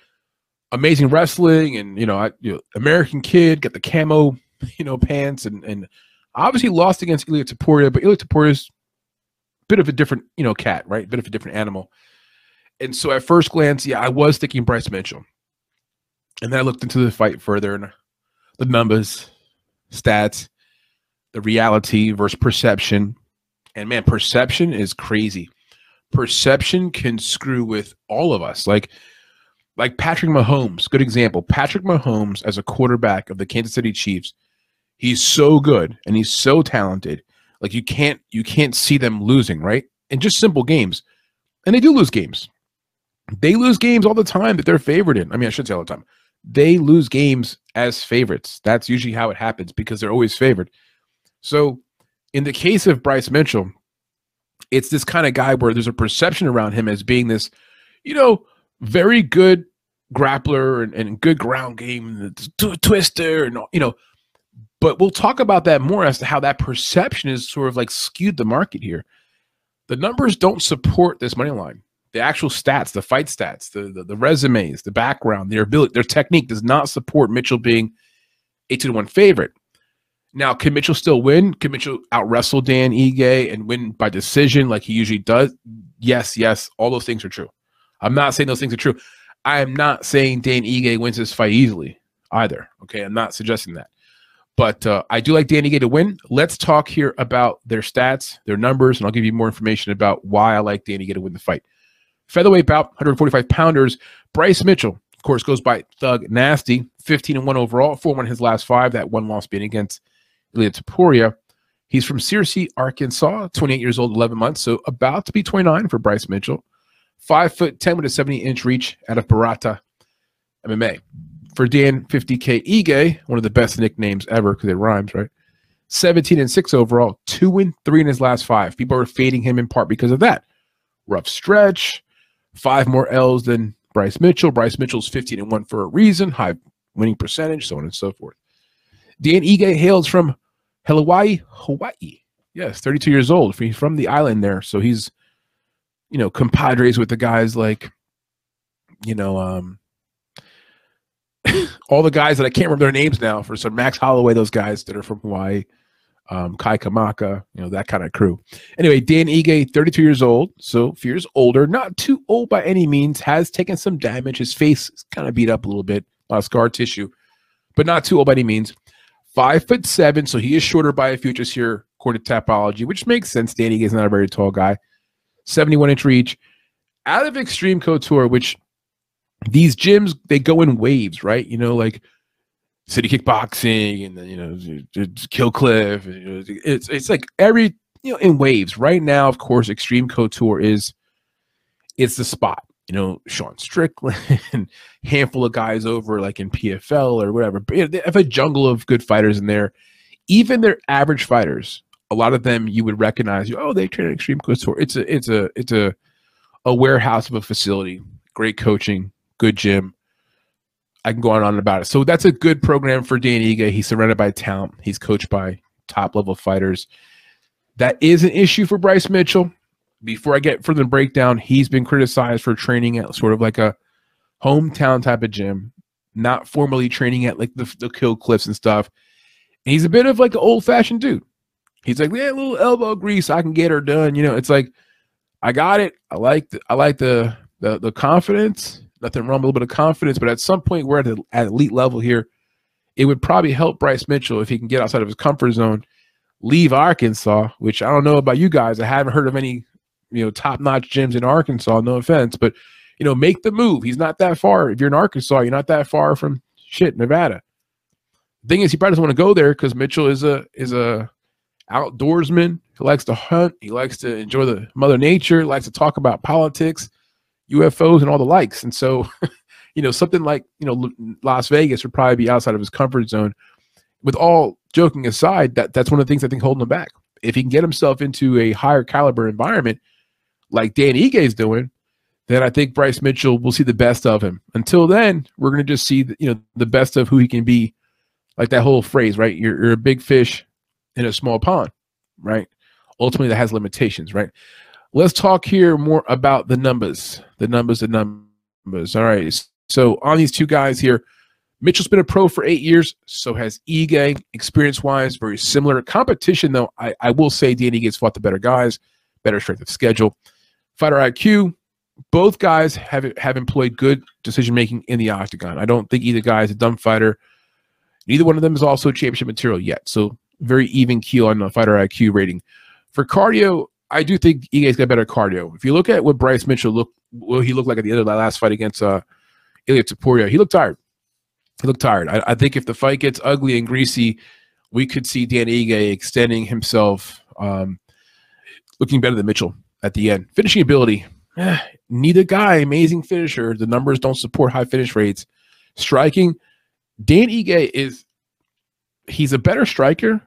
amazing wrestling and, you know, American kid, got the camo, you know, pants and obviously lost against Ilia Topuria, but Ilia Topuria's bit of a different, you know, cat, right? Bit of a different animal. And so at first glance, yeah, I was thinking Bryce Mitchell. And then I looked into the fight further and the numbers, stats, the reality versus perception. And man, perception is crazy. Perception can screw with all of us. Like Patrick Mahomes, good example. Patrick Mahomes as a quarterback of the Kansas City Chiefs, he's so good and he's so talented. Like you can't see them losing, right? And just simple games. And they do lose games. They lose games all the time that they're favored in. I mean, I should say all the time. They lose games as favorites. That's usually how it happens because they're always favored. So in the case of Bryce Mitchell, it's this kind of guy where there's a perception around him as being this, you know, very good grappler and good ground game and twister and, you know, but we'll talk about that more as to how that perception is sort of like skewed the market here. The numbers don't support this money line. The actual stats, the fight stats, the resumes, the background, their ability, their technique does not support Mitchell being a 2-to-1 favorite. Now, can Mitchell still win? Can Mitchell out-wrestle Dan Ige and win by decision like he usually does? Yes, yes. All those things are true. I'm not saying those things are true. I am not saying Dan Ige wins this fight easily either. Okay, I'm not suggesting that. But I do like Dan Ige to win. Let's talk here about their stats, their numbers, and I'll give you more information about why I like Dan Ige to win the fight. Featherweight bout, 145-pounders. Bryce Mitchell, of course, goes by Thug Nasty, 15-1 overall, 4-1 in his last five, that one loss being against Ilia Topuria. He's from Searcy, Arkansas, 28 years old, 11 months, so about to be 29 for Bryce Mitchell. 5'10" with a 70-inch reach out of Barata MMA. For Dan 50K Ige, one of the best nicknames ever because it rhymes, right? 17-6 overall, 2-3 in his last five. People are fading him in part because of that. Rough stretch, 5 more L's than Bryce Mitchell. Bryce Mitchell's 15-1 for a reason, high winning percentage, so on and so forth. Dan Ige hails from Hawaii, Hawaii. Yes, 32 years old. He's from the island there, so he's, you know, compadres with the guys like, you know, all the guys that I can't remember their names now. For some Max Holloway, those guys that are from Hawaii, Kai Kamaka, you know, that kind of crew. Anyway, Dan Ige, 32 years old, so a few years older, not too old by any means, has taken some damage. His face is kind of beat up a little bit, a lot of scar tissue, but not too old by any means. 5'7", so he is shorter by a few inches here, according to Tapology, which makes sense. Dan Ige is not a very tall guy. 71-inch reach out of Extreme Couture, which these gyms, they go in waves, right? You know, like City Kickboxing and then, you know, Kill Cliff. It's like every, you know, in waves. Right now, of course, Extreme Couture is, it's the spot. You know, Sean Strickland, handful of guys over like in PFL or whatever. But they have a jungle of good fighters in there. Even their average fighters, a lot of them you would recognize. Oh, they train at Extreme Couture. It's a warehouse of a facility. Great coaching, good gym. I can go on and on about it. So that's a good program for Dan Ige. He's surrounded by talent. He's coached by top-level fighters. That is an issue for Bryce Mitchell. Before I get further breakdown, he's been criticized for training at sort of like a hometown type of gym, not formally training at like the Kill Cliffs and stuff. And he's a bit of like an old-fashioned dude. He's like, yeah, a little elbow grease, I can get her done. You know, it's like, I got it. I like the confidence. Nothing wrong with a little bit of confidence, but at some point we're at elite level here. It would probably help Bryce Mitchell if he can get outside of his comfort zone, leave Arkansas, which I don't know about you guys. I haven't heard of any, you know, top-notch gyms in Arkansas, no offense, but, you know, make the move. He's not that far. If you're in Arkansas, you're not that far from shit, Nevada. The thing is, he probably doesn't want to go there because Mitchell is a outdoorsman. He likes to hunt. He likes to enjoy the mother nature. He likes to talk about politics, UFOs, and all the likes. And so, you know, something like, you know, Las Vegas would probably be outside of his comfort zone. With all joking aside, that's one of the things I think holding him back. If he can get himself into a higher caliber environment like Dan Ige is doing, then I think Bryce Mitchell will see the best of him. Until then, we're going to just see the best of who he can be. Like that whole phrase, right? You're a big fish in a small pond, right? Ultimately, that has limitations, right? Let's talk here more about the numbers, the numbers. All right, so on these two guys here, Mitchell's been a pro for 8 years, so has Ige. Experience-wise, very similar. Competition, though, I will say Dan Ige's fought the better guys, better strength of schedule. Fighter IQ, both guys have employed good decision-making in the octagon. I don't think either guy is a dumb fighter. Neither one of them is also championship material yet, so very even keel on the fighter IQ rating. For cardio, I do think Ige's got better cardio. If you look at what Bryce Mitchell looked like at the end of that last fight against Ilia Topuria, he looked tired. I think if the fight gets ugly and greasy, we could see Dan Ige extending himself, looking better than Mitchell at the end. Finishing ability, neither guy amazing finisher. The numbers don't support high finish rates. Striking, Dan Ige he's a better striker,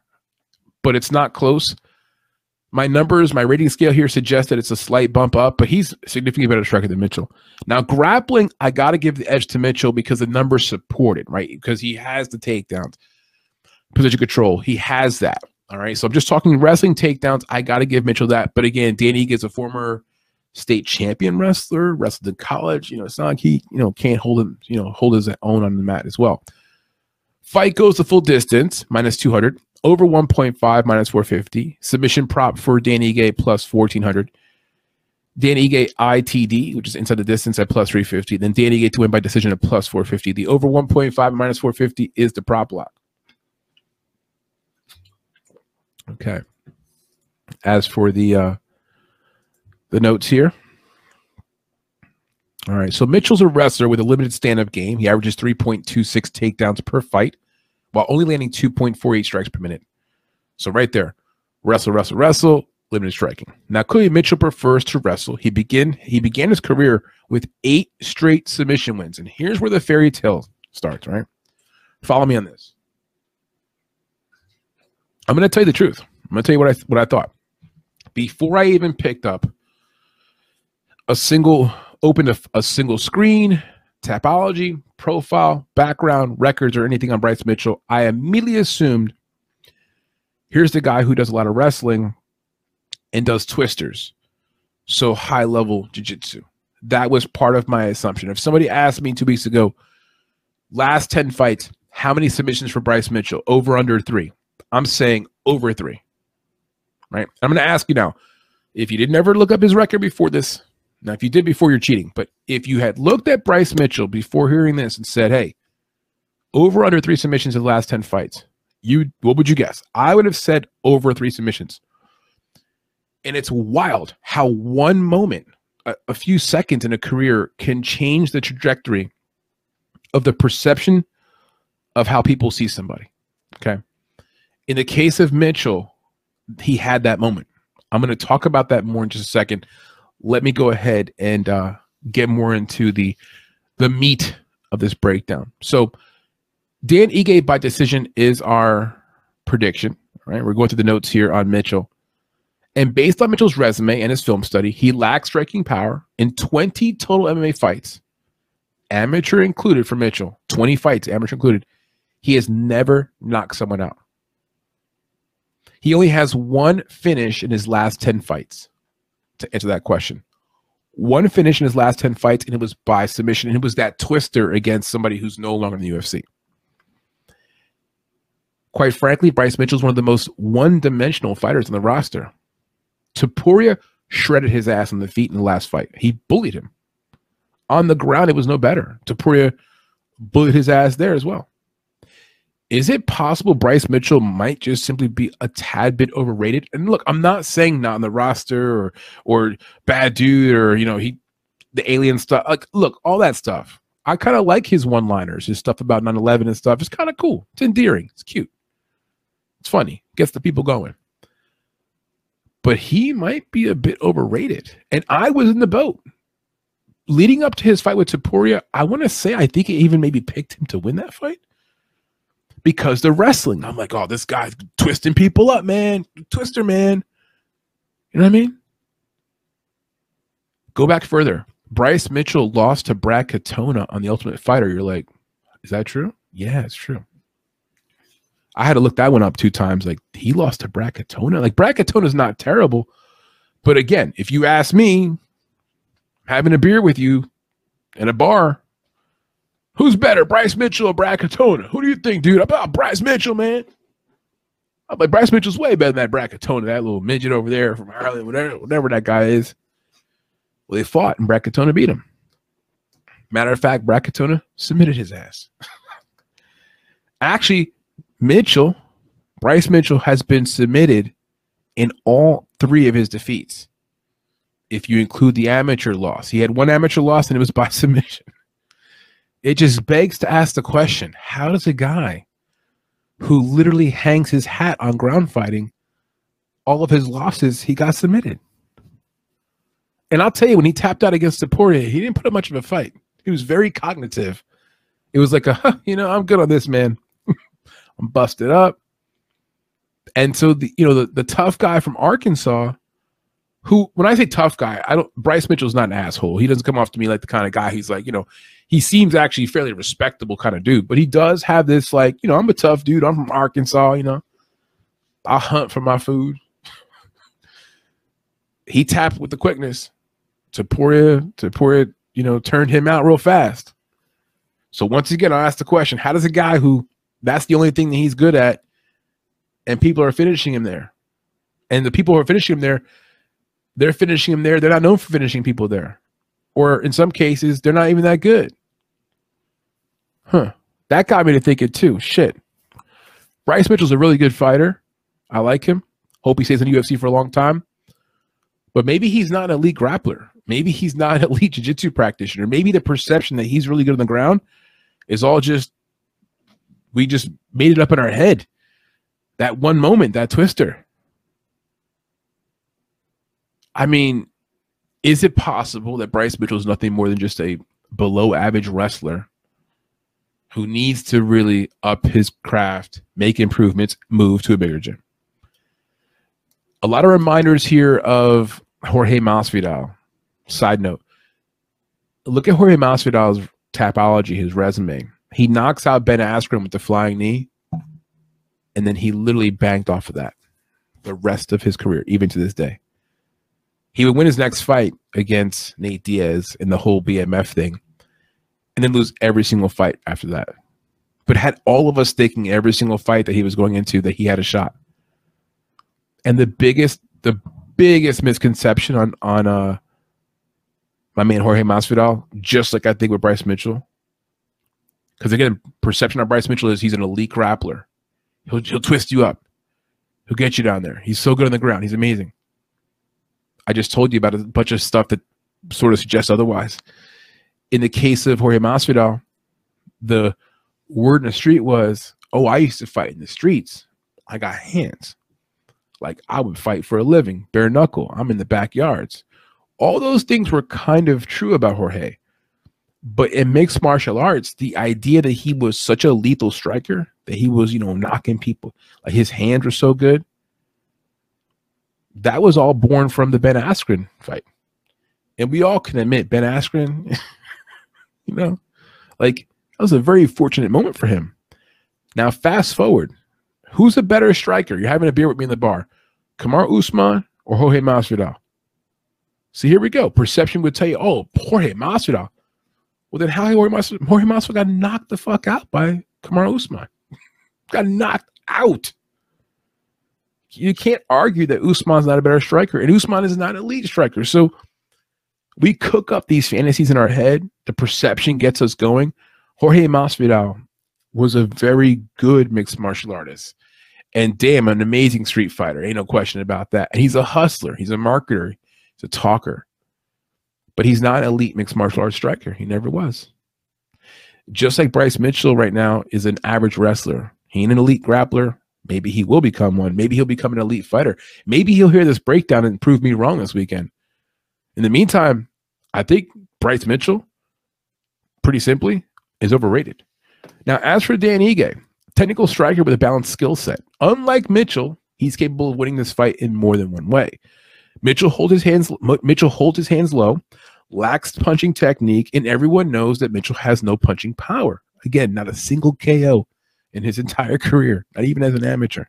but it's not close. My numbers, my rating scale here suggests that it's a slight bump up, but he's significantly better striker than Mitchell. Now, grappling, I got to give the edge to Mitchell because the numbers support it, right? Because he has the takedowns, position control. He has that, all right? So I'm just talking wrestling takedowns. I got to give Mitchell that. But again, Dan Ige is a former state champion wrestler, wrestled in college. You know, it's not like he, you know, can't hold his own on the mat as well. Fight goes the full distance, minus 200. over 1.5 minus 450. Submission prop for Dan Ige plus 1,400. Dan Ige ITD, which is inside the distance, at plus 350. Then Dan Ige to win by decision at plus 450. The over 1.5 minus 450 is the prop lock. Okay. As for the notes here. All right. So Mitchell's a wrestler with a limited stand-up game. He averages 3.26 takedowns per fight while only landing 2.48 strikes per minute. So right there, wrestle, wrestle, wrestle. Limited striking. Now, Cody Mitchell prefers to wrestle. He began his career with 8 straight submission wins, and here's where the fairy tale starts. Right? Follow me on this. I'm going to tell you the truth. I'm going to tell you what I thought before I even picked up a single, opened a single screen, Tapology, profile, background, records, or anything on Bryce Mitchell. I immediately assumed here's the guy who does a lot of wrestling and does twisters, so high-level jiu-jitsu. That was part of my assumption. If somebody asked me 2 weeks ago, last 10 fights, how many submissions for Bryce Mitchell? Over, under 3. I'm saying over 3, right? I'm going to ask you now, if you didn't ever look up his record before this, now if you did before, you're cheating, but if you had looked at Bryce Mitchell before hearing this and said, hey, over, under 3 submissions in the last 10 fights, what would you guess? I would have said over 3 submissions. And it's wild how one moment, a few seconds in a career, can change the trajectory of the perception of how people see somebody. Okay. In the case of Mitchell, he had that moment. I'm going to talk about that more in just a second. Let me go ahead and get more into the meat of this breakdown. So Dan Ige by decision is our prediction. All right. We're going through the notes here on Mitchell. And based on Mitchell's resume and his film study, he lacks striking power in 20 total MMA fights, amateur included for Mitchell, 20 fights, amateur included. He has never knocked someone out. He only has one finish in his last 10 fights, to answer that question. One finish in his last 10 fights, and it was by submission, and it was that twister against somebody who's no longer in the UFC. Quite frankly, Bryce Mitchell is one of the most one-dimensional fighters on the roster. Topuria shredded his ass on the feet in the last fight. He bullied him. On the ground, it was no better. Topuria bullied his ass there as well. Is it possible Bryce Mitchell might just simply be a tad bit overrated? And look, I'm not saying not on the roster or bad dude or, you know, the alien stuff. Like, look, all that stuff. I kind of like his one-liners, his stuff about 9/11 and stuff. It's kind of cool. It's endearing. It's cute. It's funny. Gets the people going. But he might be a bit overrated. And I was in the boat. Leading up to his fight with Topuria, I want to say I think it even maybe picked him to win that fight because they're wrestling. I'm like, oh, this guy's twisting people up, man. Twister, man. You know what I mean? Go back further. Bryce Mitchell lost to Brad Katona on The Ultimate Fighter. You're like, is that true? Yeah, it's true. I had to look that one up 2 times. Like, he lost to Brad Katona. Like, Brad Katona's not terrible. But again, if you ask me, having a beer with you in a bar, who's better, Bryce Mitchell or Brad Katona? Who do you think, dude? About Bryce Mitchell, man. I'm like, Bryce Mitchell's way better than that Brad Katona, that little midget over there from Ireland, whatever that guy is. Well, they fought, and Brad Katona beat him. Matter of fact, Brad Katona submitted his ass. Actually, Bryce Mitchell has been submitted in all 3 of his defeats. If you include the amateur loss, he had one amateur loss and it was by submission. It just begs to ask the question, how does a guy who literally hangs his hat on ground fighting, all of his losses, he got submitted? And I'll tell you, when he tapped out against Topuria, he didn't put up much of a fight. He was very cognitive. It was like, you know, I'm good on this, man. I'm busted up. And so the tough guy from Arkansas, who, when I say tough guy, Bryce Mitchell's not an asshole. He doesn't come off to me like the kind of guy who's like, you know, he seems actually fairly respectable kind of dude, but he does have this like, you know, I'm a tough dude. I'm from Arkansas, you know. I hunt for my food. He tapped with the quickness. Topuria, you know, turned him out real fast. So once again, I asked the question, how does a guy who that's the only thing that he's good at, and people are finishing him there. And the people who are finishing him there, they're finishing him there. They're not known for finishing people there. Or in some cases, they're not even that good. Huh. That got me to thinking too. Shit. Bryce Mitchell's a really good fighter. I like him. Hope he stays in the UFC for a long time. But maybe he's not an elite grappler. Maybe he's not an elite jiu-jitsu practitioner. Maybe the perception that he's really good on the ground is all just, we just made it up in our head. That one moment, that twister. I mean, is it possible that Bryce Mitchell is nothing more than just a below average wrestler who needs to really up his craft, make improvements, move to a bigger gym? A lot of reminders here of Jorge Masvidal. Side note, look at Jorge Masvidal's Tapology, his resume. He knocks out Ben Askren with the flying knee, and then he literally banked off of that the rest of his career, even to this day. He would win his next fight against Nate Diaz in the whole BMF thing, and then lose every single fight after that. But had all of us thinking every single fight that he was going into that he had a shot. And the biggest misconception on my man Jorge Masvidal, just like I think with Bryce Mitchell, because again, perception of Bryce Mitchell is he's an elite grappler. He'll twist you up. He'll get you down there. He's so good on the ground. He's amazing. I just told you about a bunch of stuff that sort of suggests otherwise. In the case of Jorge Masvidal, the word in the street was, oh, I used to fight in the streets. I got hands. Like, I would fight for a living, bare knuckle. I'm in the backyards. All those things were kind of true about Jorge. But in mixed martial arts, the idea that he was such a lethal striker, that he was, you know, knocking people, like his hands were so good, that was all born from the Ben Askren fight. And we all can admit Ben Askren, you know, like that was a very fortunate moment for him. Now, fast forward. Who's a better striker? You're having a beer with me in the bar. Kamaru Usman or Jorge Masvidal? So here we go. Perception would tell you, oh, Jorge Masvidal. Well, then how Jorge Masvidal got knocked the fuck out by Kamaru Usman? Got knocked out. You can't argue that Usman's not a better striker, and Usman is not an elite striker. So we cook up these fantasies in our head. The perception gets us going. Jorge Masvidal was a very good mixed martial artist, and damn, an amazing street fighter. Ain't no question about that. And he's a hustler. He's a marketer. He's a talker. But he's not an elite mixed martial arts striker. He never was. Just like Bryce Mitchell right now is an average wrestler. He ain't an elite grappler. Maybe he will become one. Maybe he'll become an elite fighter. Maybe he'll hear this breakdown and prove me wrong this weekend. In the meantime, I think Bryce Mitchell, pretty simply, is overrated. Now, as for Dan Ige, technical striker with a balanced skill set. Unlike Mitchell, he's capable of winning this fight in more than one way. Mitchell holds his hands low, lacks punching technique, and everyone knows that Mitchell has no punching power. Again, not a single KO in his entire career, not even as an amateur.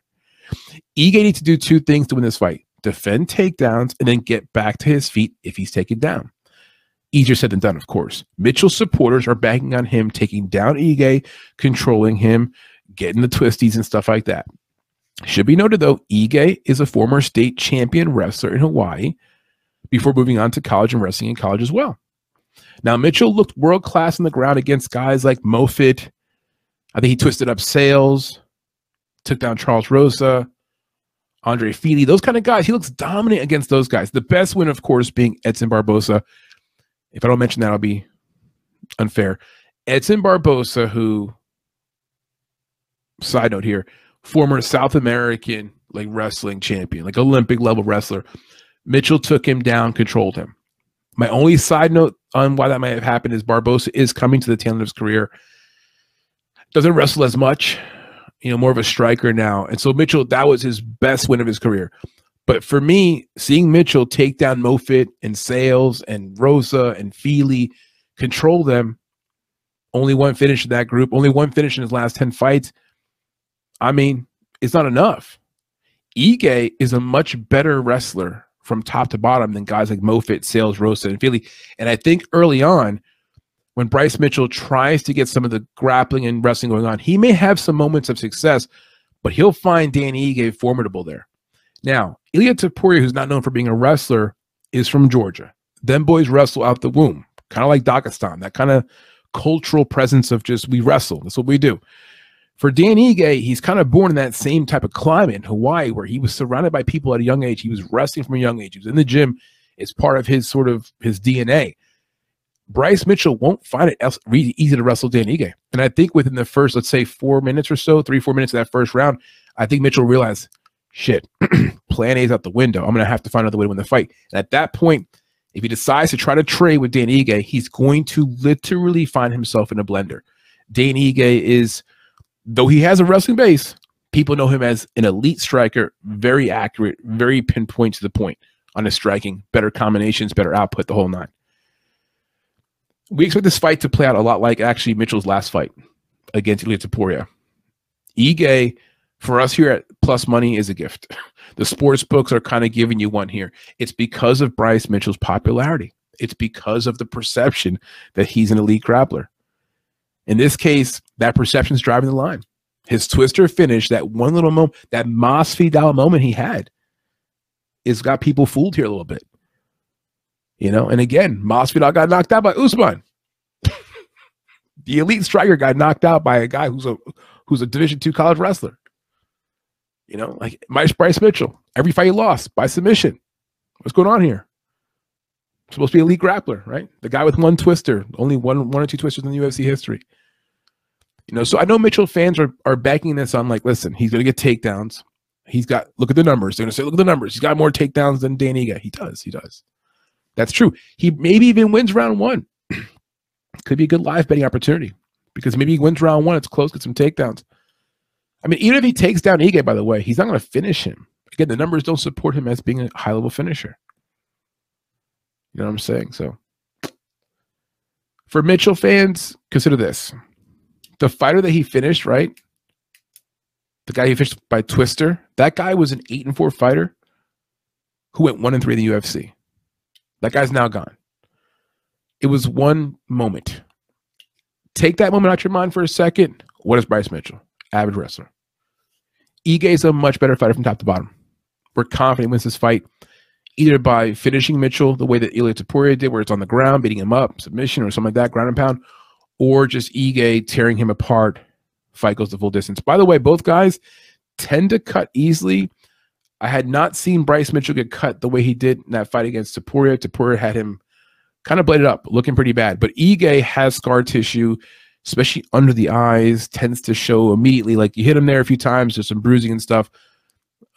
Ige needs to do two things to win this fight: defend takedowns and then get back to his feet if he's taken down. Easier said than done, of course. Mitchell's supporters are banking on him taking down Ige, controlling him, getting the twisties and stuff like that. Should be noted, though, Ige is a former state champion wrestler in Hawaii before moving on to college and wrestling in college as well. Now, Mitchell looked world-class on the ground against guys like Moffitt. I think he twisted up Sales, took down Charles Rosa, Andre Fialho, those kind of guys. He looks dominant against those guys. The best win, of course, being Edson Barboza. If I don't mention that, I'll be unfair. Edson Barboza, who, side note here, former South American like wrestling champion, like Olympic-level wrestler. Mitchell took him down, controlled him. My only side note on why that might have happened is Barboza is coming to the tail end of his career. Doesn't wrestle as much, you know, more of a striker now. And so Mitchell, that was his best win of his career. But for me, seeing Mitchell take down Moffitt and Sales and Rosa and Feely, control them, only one finish in that group, only one finish in his last 10 fights, I mean, it's not enough. Ige is a much better wrestler from top to bottom than guys like Moffitt, Sales, Rosa, and Feely. And I think early on, when Bryce Mitchell tries to get some of the grappling and wrestling going on, he may have some moments of success, but he'll find Dan Ige formidable there. Now, Ilia Topuria, who's not known for being a wrestler, is from Georgia. Them boys wrestle out the womb, kind of like Dagestan, that kind of cultural presence of just we wrestle. That's what we do. For Dan Ige, he's kind of born in that same type of climate in Hawaii where he was surrounded by people at a young age. He was wrestling from a young age. He was in the gym. It's part of his sort of his DNA. Bryce Mitchell won't find it easy to wrestle Dan Ige. And I think within the first, let's say, 4 minutes or so, 3-4 minutes of that first round, I think Mitchell realized, shit, plan A's out the window. I'm going to have to find another way to win the fight. And at that point, if he decides to try to trade with Dan Ige, he's going to literally find himself in a blender. Dan Ige is, though he has a wrestling base, people know him as an elite striker, very accurate, very pinpoint to the point on his striking, better combinations, better output, the whole nine. We expect this fight to play out a lot like actually Mitchell's last fight against Ilia Topuria. Ige, for us here at Plus Money, is a gift. The sports books are kind of giving you one here. It's because of Bryce Mitchell's popularity. It's because of the perception that he's an elite grappler. In this case, that perception is driving the line. His twister finish, that one little moment, that Masvidal moment he had, it's got people fooled here a little bit. You know, and again, Masvidal got knocked out by Usman. The elite striker got knocked out by a guy who's a Division II college wrestler. You know, like Bryce Mitchell, every fight he lost by submission. What's going on here? Supposed to be an elite grappler, right? The guy with one twister, only one or two twisters in the UFC history. You know, so I know Mitchell fans are backing this on like, listen, he's going to get takedowns. He's got, look at the numbers. They're going to say, look at the numbers. He's got more takedowns than Dan Ige. He does. He does. That's true. He maybe even wins round one. Could be a good live betting opportunity because maybe he wins round one. It's close. Get some takedowns. I mean, even if he takes down Ige, by the way, he's not going to finish him. Again, the numbers don't support him as being a high-level finisher. You know what I'm saying? So for Mitchell fans, consider this. The fighter that he finished, right? The guy he fished by twister, that guy was an 8-4 fighter who went 1-3 in the UFC. That guy's now gone. It was one moment. Take that moment out your mind for a second. What is Bryce Mitchell? Average wrestler. Ige is a much better fighter from top to bottom. We're confident he wins this fight, either by finishing Mitchell the way that Ilia Topuria did, where it's on the ground, beating him up, submission or something like that, ground and pound, or just Ige tearing him apart. Fight goes the full distance. By the way, both guys tend to cut easily. I had not seen Bryce Mitchell get cut the way he did in that fight against Topuria. Topuria had him kind of bladed up, looking pretty bad. But Ige has scar tissue, especially under the eyes, tends to show immediately. Like, you hit him there a few times, there's some bruising and stuff.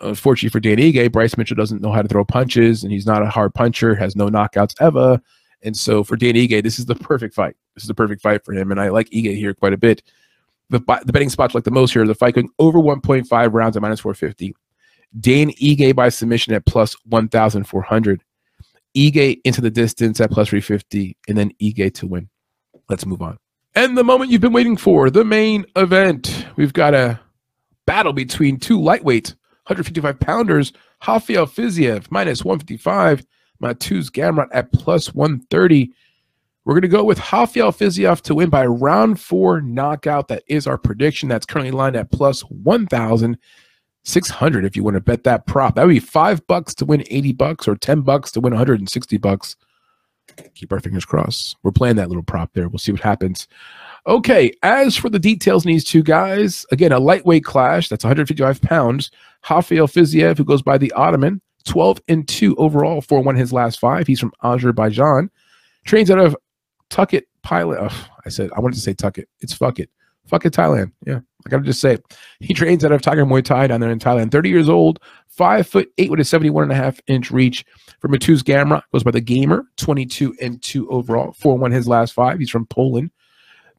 Unfortunately for Dan Ige, Bryce Mitchell doesn't know how to throw punches, and he's not a hard puncher, has no knockouts ever. And so for Dan Ige, this is the perfect fight. This is the perfect fight for him, and I like Ige here quite a bit. The betting spots like the most here, the fight going over 1.5 rounds at -450. Dan Ige by submission at +1,400. Ige into the distance at +350, and then Ige to win. Let's move on. And the moment you've been waiting for, the main event. We've got a battle between two lightweight 155-pounders. Rafael Fiziev -155. Mateusz Gamrot at +130. We're going to go with Rafael Fiziev to win by round 4 knockout. That is our prediction. That's currently lined at +1,600 if you want to bet that prop. That would be $5 to win $80 or $10 to win $160. Keep our fingers crossed. We're playing that little prop there. We'll see what happens. Okay, as for the details in these two guys, again, a lightweight clash. That's 155 pounds. Rafael Fiziev, who goes by the Ottoman, 12-2 overall, 4-1 his last 5. He's from Azerbaijan. Trains out of Phuket, Thailand. Oh, I wanted to say Phuket. It's Phuket. Phuket, Thailand. Yeah, I gotta just say it. He trains out of Tiger Muay Thai down there in Thailand. 30 years old, 5'8" with a 71.5-inch reach. For Mateusz Gamrot, goes by the Gamer, 22-2 overall, 4-1 his last 5. He's from Poland.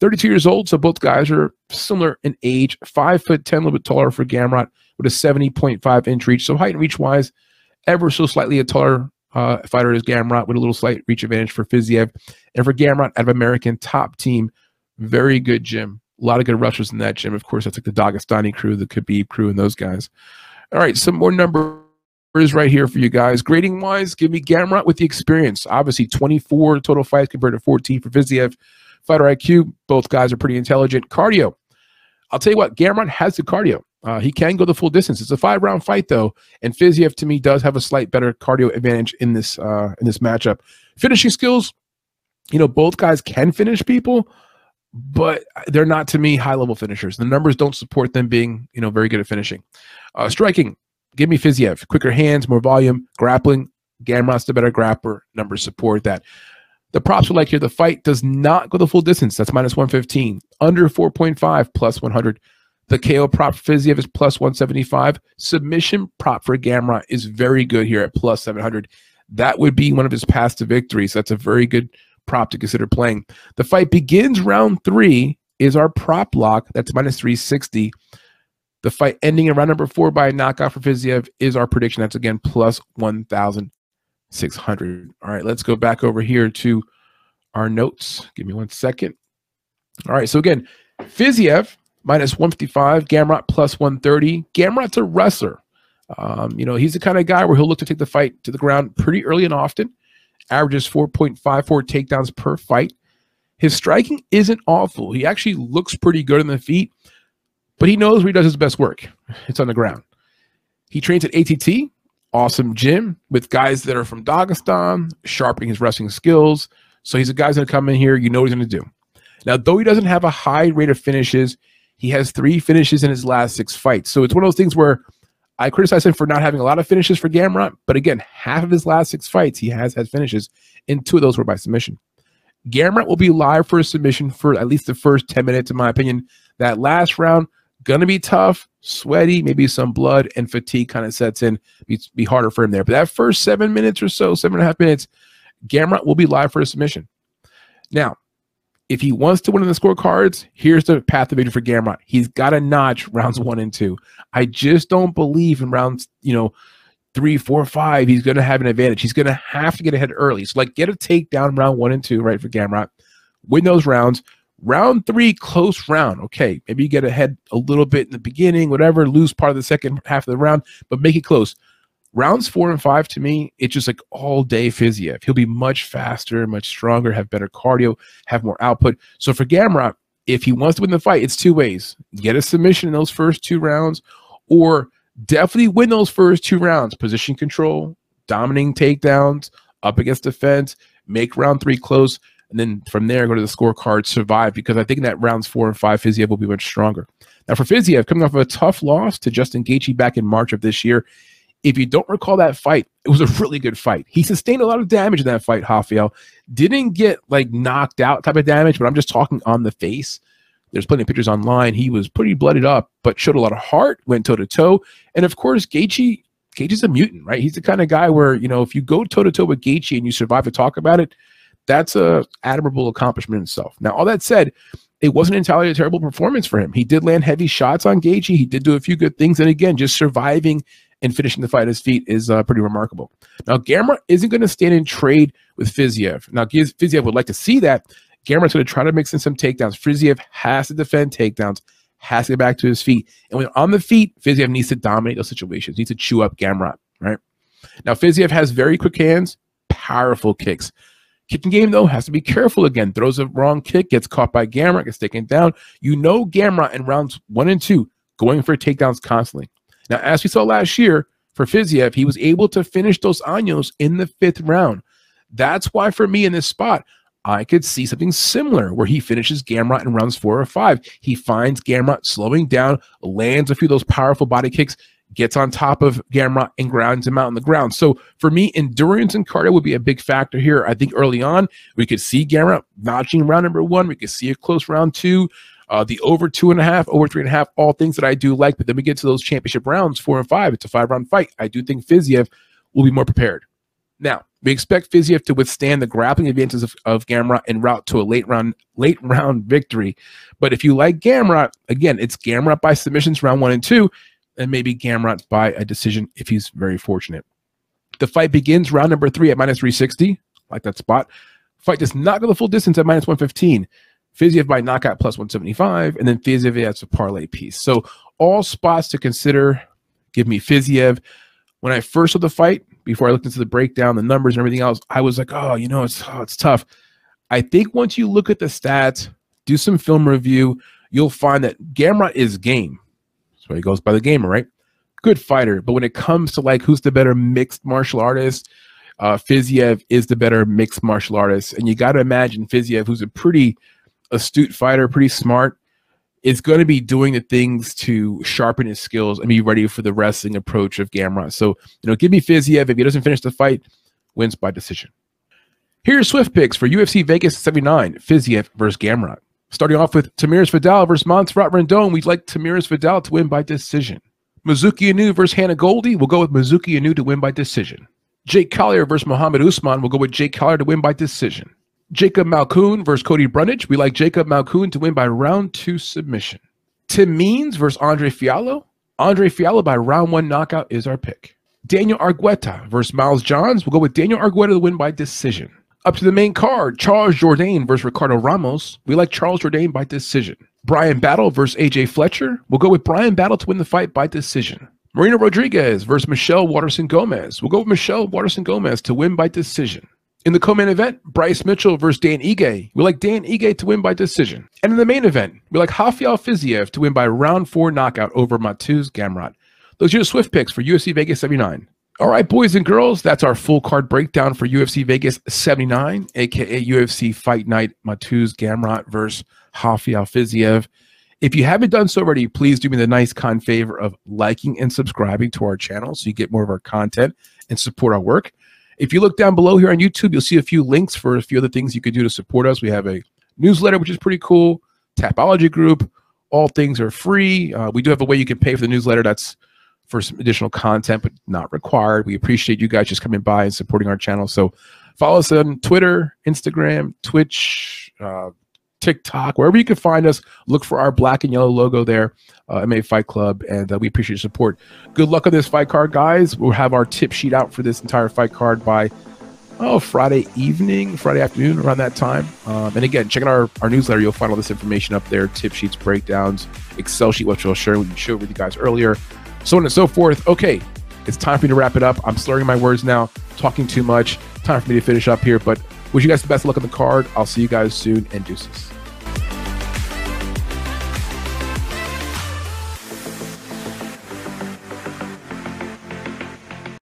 32 years old, so both guys are similar in age. 5'10", a little bit taller for Gamrot with a 70.5-inch reach. So height and reach wise, ever so slightly a taller fighter is Gamrot, with a little slight reach advantage for Fiziev. And for Gamrot, out of American Top Team, very good gym. A lot of good wrestlers in that gym. Of course, that's like the Dagestani crew, the Khabib crew, and those guys. All right, some more numbers right here for you guys. Grading-wise, give me Gamrot with the experience. Obviously, 24 total fights compared to 14 for Fiziev. Fighter IQ, both guys are pretty intelligent. Cardio. I'll tell you what, Gamrot has the cardio. He can go the full distance. It's a 5-round fight, though, and Fiziev, to me, does have a slight better cardio advantage in this matchup. Finishing skills, you know, both guys can finish people, but they're not, to me, high-level finishers. The numbers don't support them being, you know, very good at finishing. Striking, give me Fiziev. Quicker hands, more volume, grappling. Gamrot's the better grappler. Numbers support that. The props would like here. The fight does not go the full distance. That's minus 115. Under 4.5, plus 100. The KO prop for Fiziev is plus 175. Submission prop for Gamrot is very good here at plus 700. That would be one of his paths to victory, so that's a very good prop to consider playing. The fight begins round 3 is our prop lock. That's minus 360. The fight ending in round number 4 by a knockout for Fiziev is our prediction. That's, again, plus 1,600. All right, let's go back over here to our notes. Give me one second. All right, so, again, Fiziev minus 155, Gamrot plus 130. Gamrot's a wrestler. You know, he's the kind of guy where he'll look to take the fight to the ground pretty early and often. Averages 4.54 takedowns per fight. His striking isn't awful. He actually looks pretty good on the feet, but he knows where he does his best work. It's on the ground. He trains at ATT, awesome gym, with guys that are from Dagestan, sharpening his wrestling skills. So he's a guy's going to come in here. You know what he's going to do. Now, though he doesn't have a high rate of finishes, he has 3 finishes in his last 6 fights. So it's one of those things where I criticize him for not having a lot of finishes for Gamrot, but again, half of his last 6 fights, he has had finishes, and 2 of those were by submission. Gamrot will be live for a submission for at least the first 10 minutes, in my opinion. That last round, going to be tough, sweaty, maybe some blood, and fatigue kind of sets in. It's be harder for him there. But that first 7 minutes or so, 7.5 minutes, Gamrot will be live for a submission. Now, if he wants to win in the scorecards, here's the path to victory for Gamrot. He's got to notch rounds 1 and 2. I just don't believe in rounds, you know, 3, 4, 5, he's going to have an advantage. He's going to have to get ahead early. So, like, get a takedown round 1 and 2, right, for Gamrot. Win those rounds. Round 3, close round. Okay, maybe you get ahead a little bit in the beginning, whatever, lose part of the second half of the round, but make it close. Rounds 4 and 5, to me, it's just like all day Fiziev. He'll be much faster, much stronger, have better cardio, have more output. So for Gamrot, if he wants to win the fight, it's 2 ways. Get a submission in those first 2 rounds, or definitely win those first 2 rounds. Position control, dominating takedowns, up against the fence, make round 3 close, and then from there, go to the scorecard, survive, because I think that rounds 4 and 5, Fiziev will be much stronger. Now for Fiziev, coming off of a tough loss to Justin Gaethje back in March of this year, if you don't recall that fight, it was a really good fight. He sustained a lot of damage in that fight, Rafael. Didn't get, like, knocked out type of damage, but I'm just talking on the face. There's plenty of pictures online. He was pretty blooded up, but showed a lot of heart, went toe-to-toe. And, of course, Gaethje's a mutant, right? He's the kind of guy where, you know, if you go toe-to-toe with Gaethje and you survive to talk about it, that's an admirable accomplishment in itself. Now, all that said, it wasn't entirely a terrible performance for him. He did land heavy shots on Gaethje. He did do a few good things. And, again, just surviving and finishing the fight at his feet is pretty remarkable. Now, Gamrot isn't going to stand and trade with Fiziev. Now, Fiziev would like to see that. Gamrot's going to try to mix in some takedowns. Fiziev has to defend takedowns, has to get back to his feet. And when on the feet, Fiziev needs to dominate those situations, needs to chew up Gamrot, right? Now, Fiziev has very quick hands, powerful kicks. Kicking game, though, has to be careful again. Throws a wrong kick, gets caught by Gamrot, gets taken down. You know Gamrot in rounds 1 and 2, going for takedowns constantly. Now, as we saw last year, for Fiziev, he was able to finish Dos Anjos in the 5th round. That's why, for me, in this spot, I could see something similar where he finishes Gamrot in rounds 4 or 5. He finds Gamrot slowing down, lands a few of those powerful body kicks, gets on top of Gamrot and grounds him out on the ground. So, for me, endurance and cardio would be a big factor here. I think early on, we could see Gamrot notching round number 1. We could see a close round 2. The over 2.5, over 3.5, all things that I do like. But then we get to those championship rounds, 4 and 5. It's a 5-round fight. I do think Fiziev will be more prepared. Now, we expect Fiziev to withstand the grappling advances of Gamrot en route to a late round victory. But if you like Gamrot, again, it's Gamrot by submissions round 1 and 2, and maybe Gamrot by a decision if he's very fortunate. The fight begins round number 3 at minus 360. I like that spot. Fight does not go the full distance at minus 115. Fiziev by knockout plus 175, and then Fiziev adds a parlay piece. So all spots to consider. Give me Fiziev. When I first saw the fight, before I looked into the breakdown, the numbers and everything else, I was like, oh, you know, it's tough. I think once you look at the stats, do some film review, you'll find that Gamrot is game. So he goes by the Gamer, right? Good fighter. But when it comes to like who's the better mixed martial artist, Fiziev is the better mixed martial artist. And you got to imagine Fiziev, who's a pretty astute fighter, pretty smart, is going to be doing the things to sharpen his skills and be ready for the wrestling approach of Gamrot. So, you know, give me Fiziev. If he doesn't finish the fight, wins by decision. Here are Swift picks for UFC Vegas 79, Fiziev versus Gamrot. Starting off with Tamiris Vidal versus Montserrat Rendon. We'd like Tamiris Vidal to win by decision. Mizuki Anu versus Hannah Goldie. We'll go with Mizuki Anu to win by decision. Jake Collier versus Muhammad Usman. We'll go with Jake Collier to win by decision. Jacob Malkoun versus Cody Brunich. We like Jacob Malkoun to win by round 2 submission. Tim Means versus Andre Fialho. Andre Fialho by round 1 knockout is our pick. Daniel Argueta versus Miles Johns. We'll go with Daniel Argueta to win by decision. Up to the main card, Charles Jourdain versus Ricardo Ramos. We like Charles Jourdain by decision. Brian Battle versus AJ Fletcher. We'll go with Brian Battle to win the fight by decision. Marina Rodriguez versus Michelle Waterson Gomez. We'll go with Michelle Waterson Gomez to win by decision. In the co-main event, Bryce Mitchell versus Dan Ige. We like Dan Ige to win by decision. And in the main event, we like Rafael Fiziev to win by round 4 knockout over Mateusz Gamrot. Those are your Swift picks for UFC Vegas 79. All right, boys and girls, that's our full card breakdown for UFC Vegas 79, aka UFC Fight Night, Mateusz Gamrot versus Rafael Fiziev. If you haven't done so already, please do me the nice kind favor of liking and subscribing to our channel so you get more of our content and support our work. If you look down below here on YouTube, you'll see a few links for a few other things you could do to support us. We have a newsletter, which is pretty cool, Tapology group. All things are free. We do have a way you can pay for the newsletter. That's for some additional content, but not required. We appreciate you guys just coming by and supporting our channel. So follow us on Twitter, Instagram, Twitch, TikTok, wherever you can find us. Look for our black and yellow logo there, MMA Fight Club, and we appreciate your support. Good luck on this fight card, guys. We'll have our tip sheet out for this entire fight card by Friday evening, Friday afternoon, around that time. And again, check out our newsletter. You'll find all this information up there, tip sheets, breakdowns, Excel sheet, which we'll share with you guys earlier, so on and so forth. Okay, it's time for me to wrap it up. I'm slurring my words now, talking too much. Time for me to finish up here, but wish you guys the best luck on the card. I'll see you guys soon, and deuces.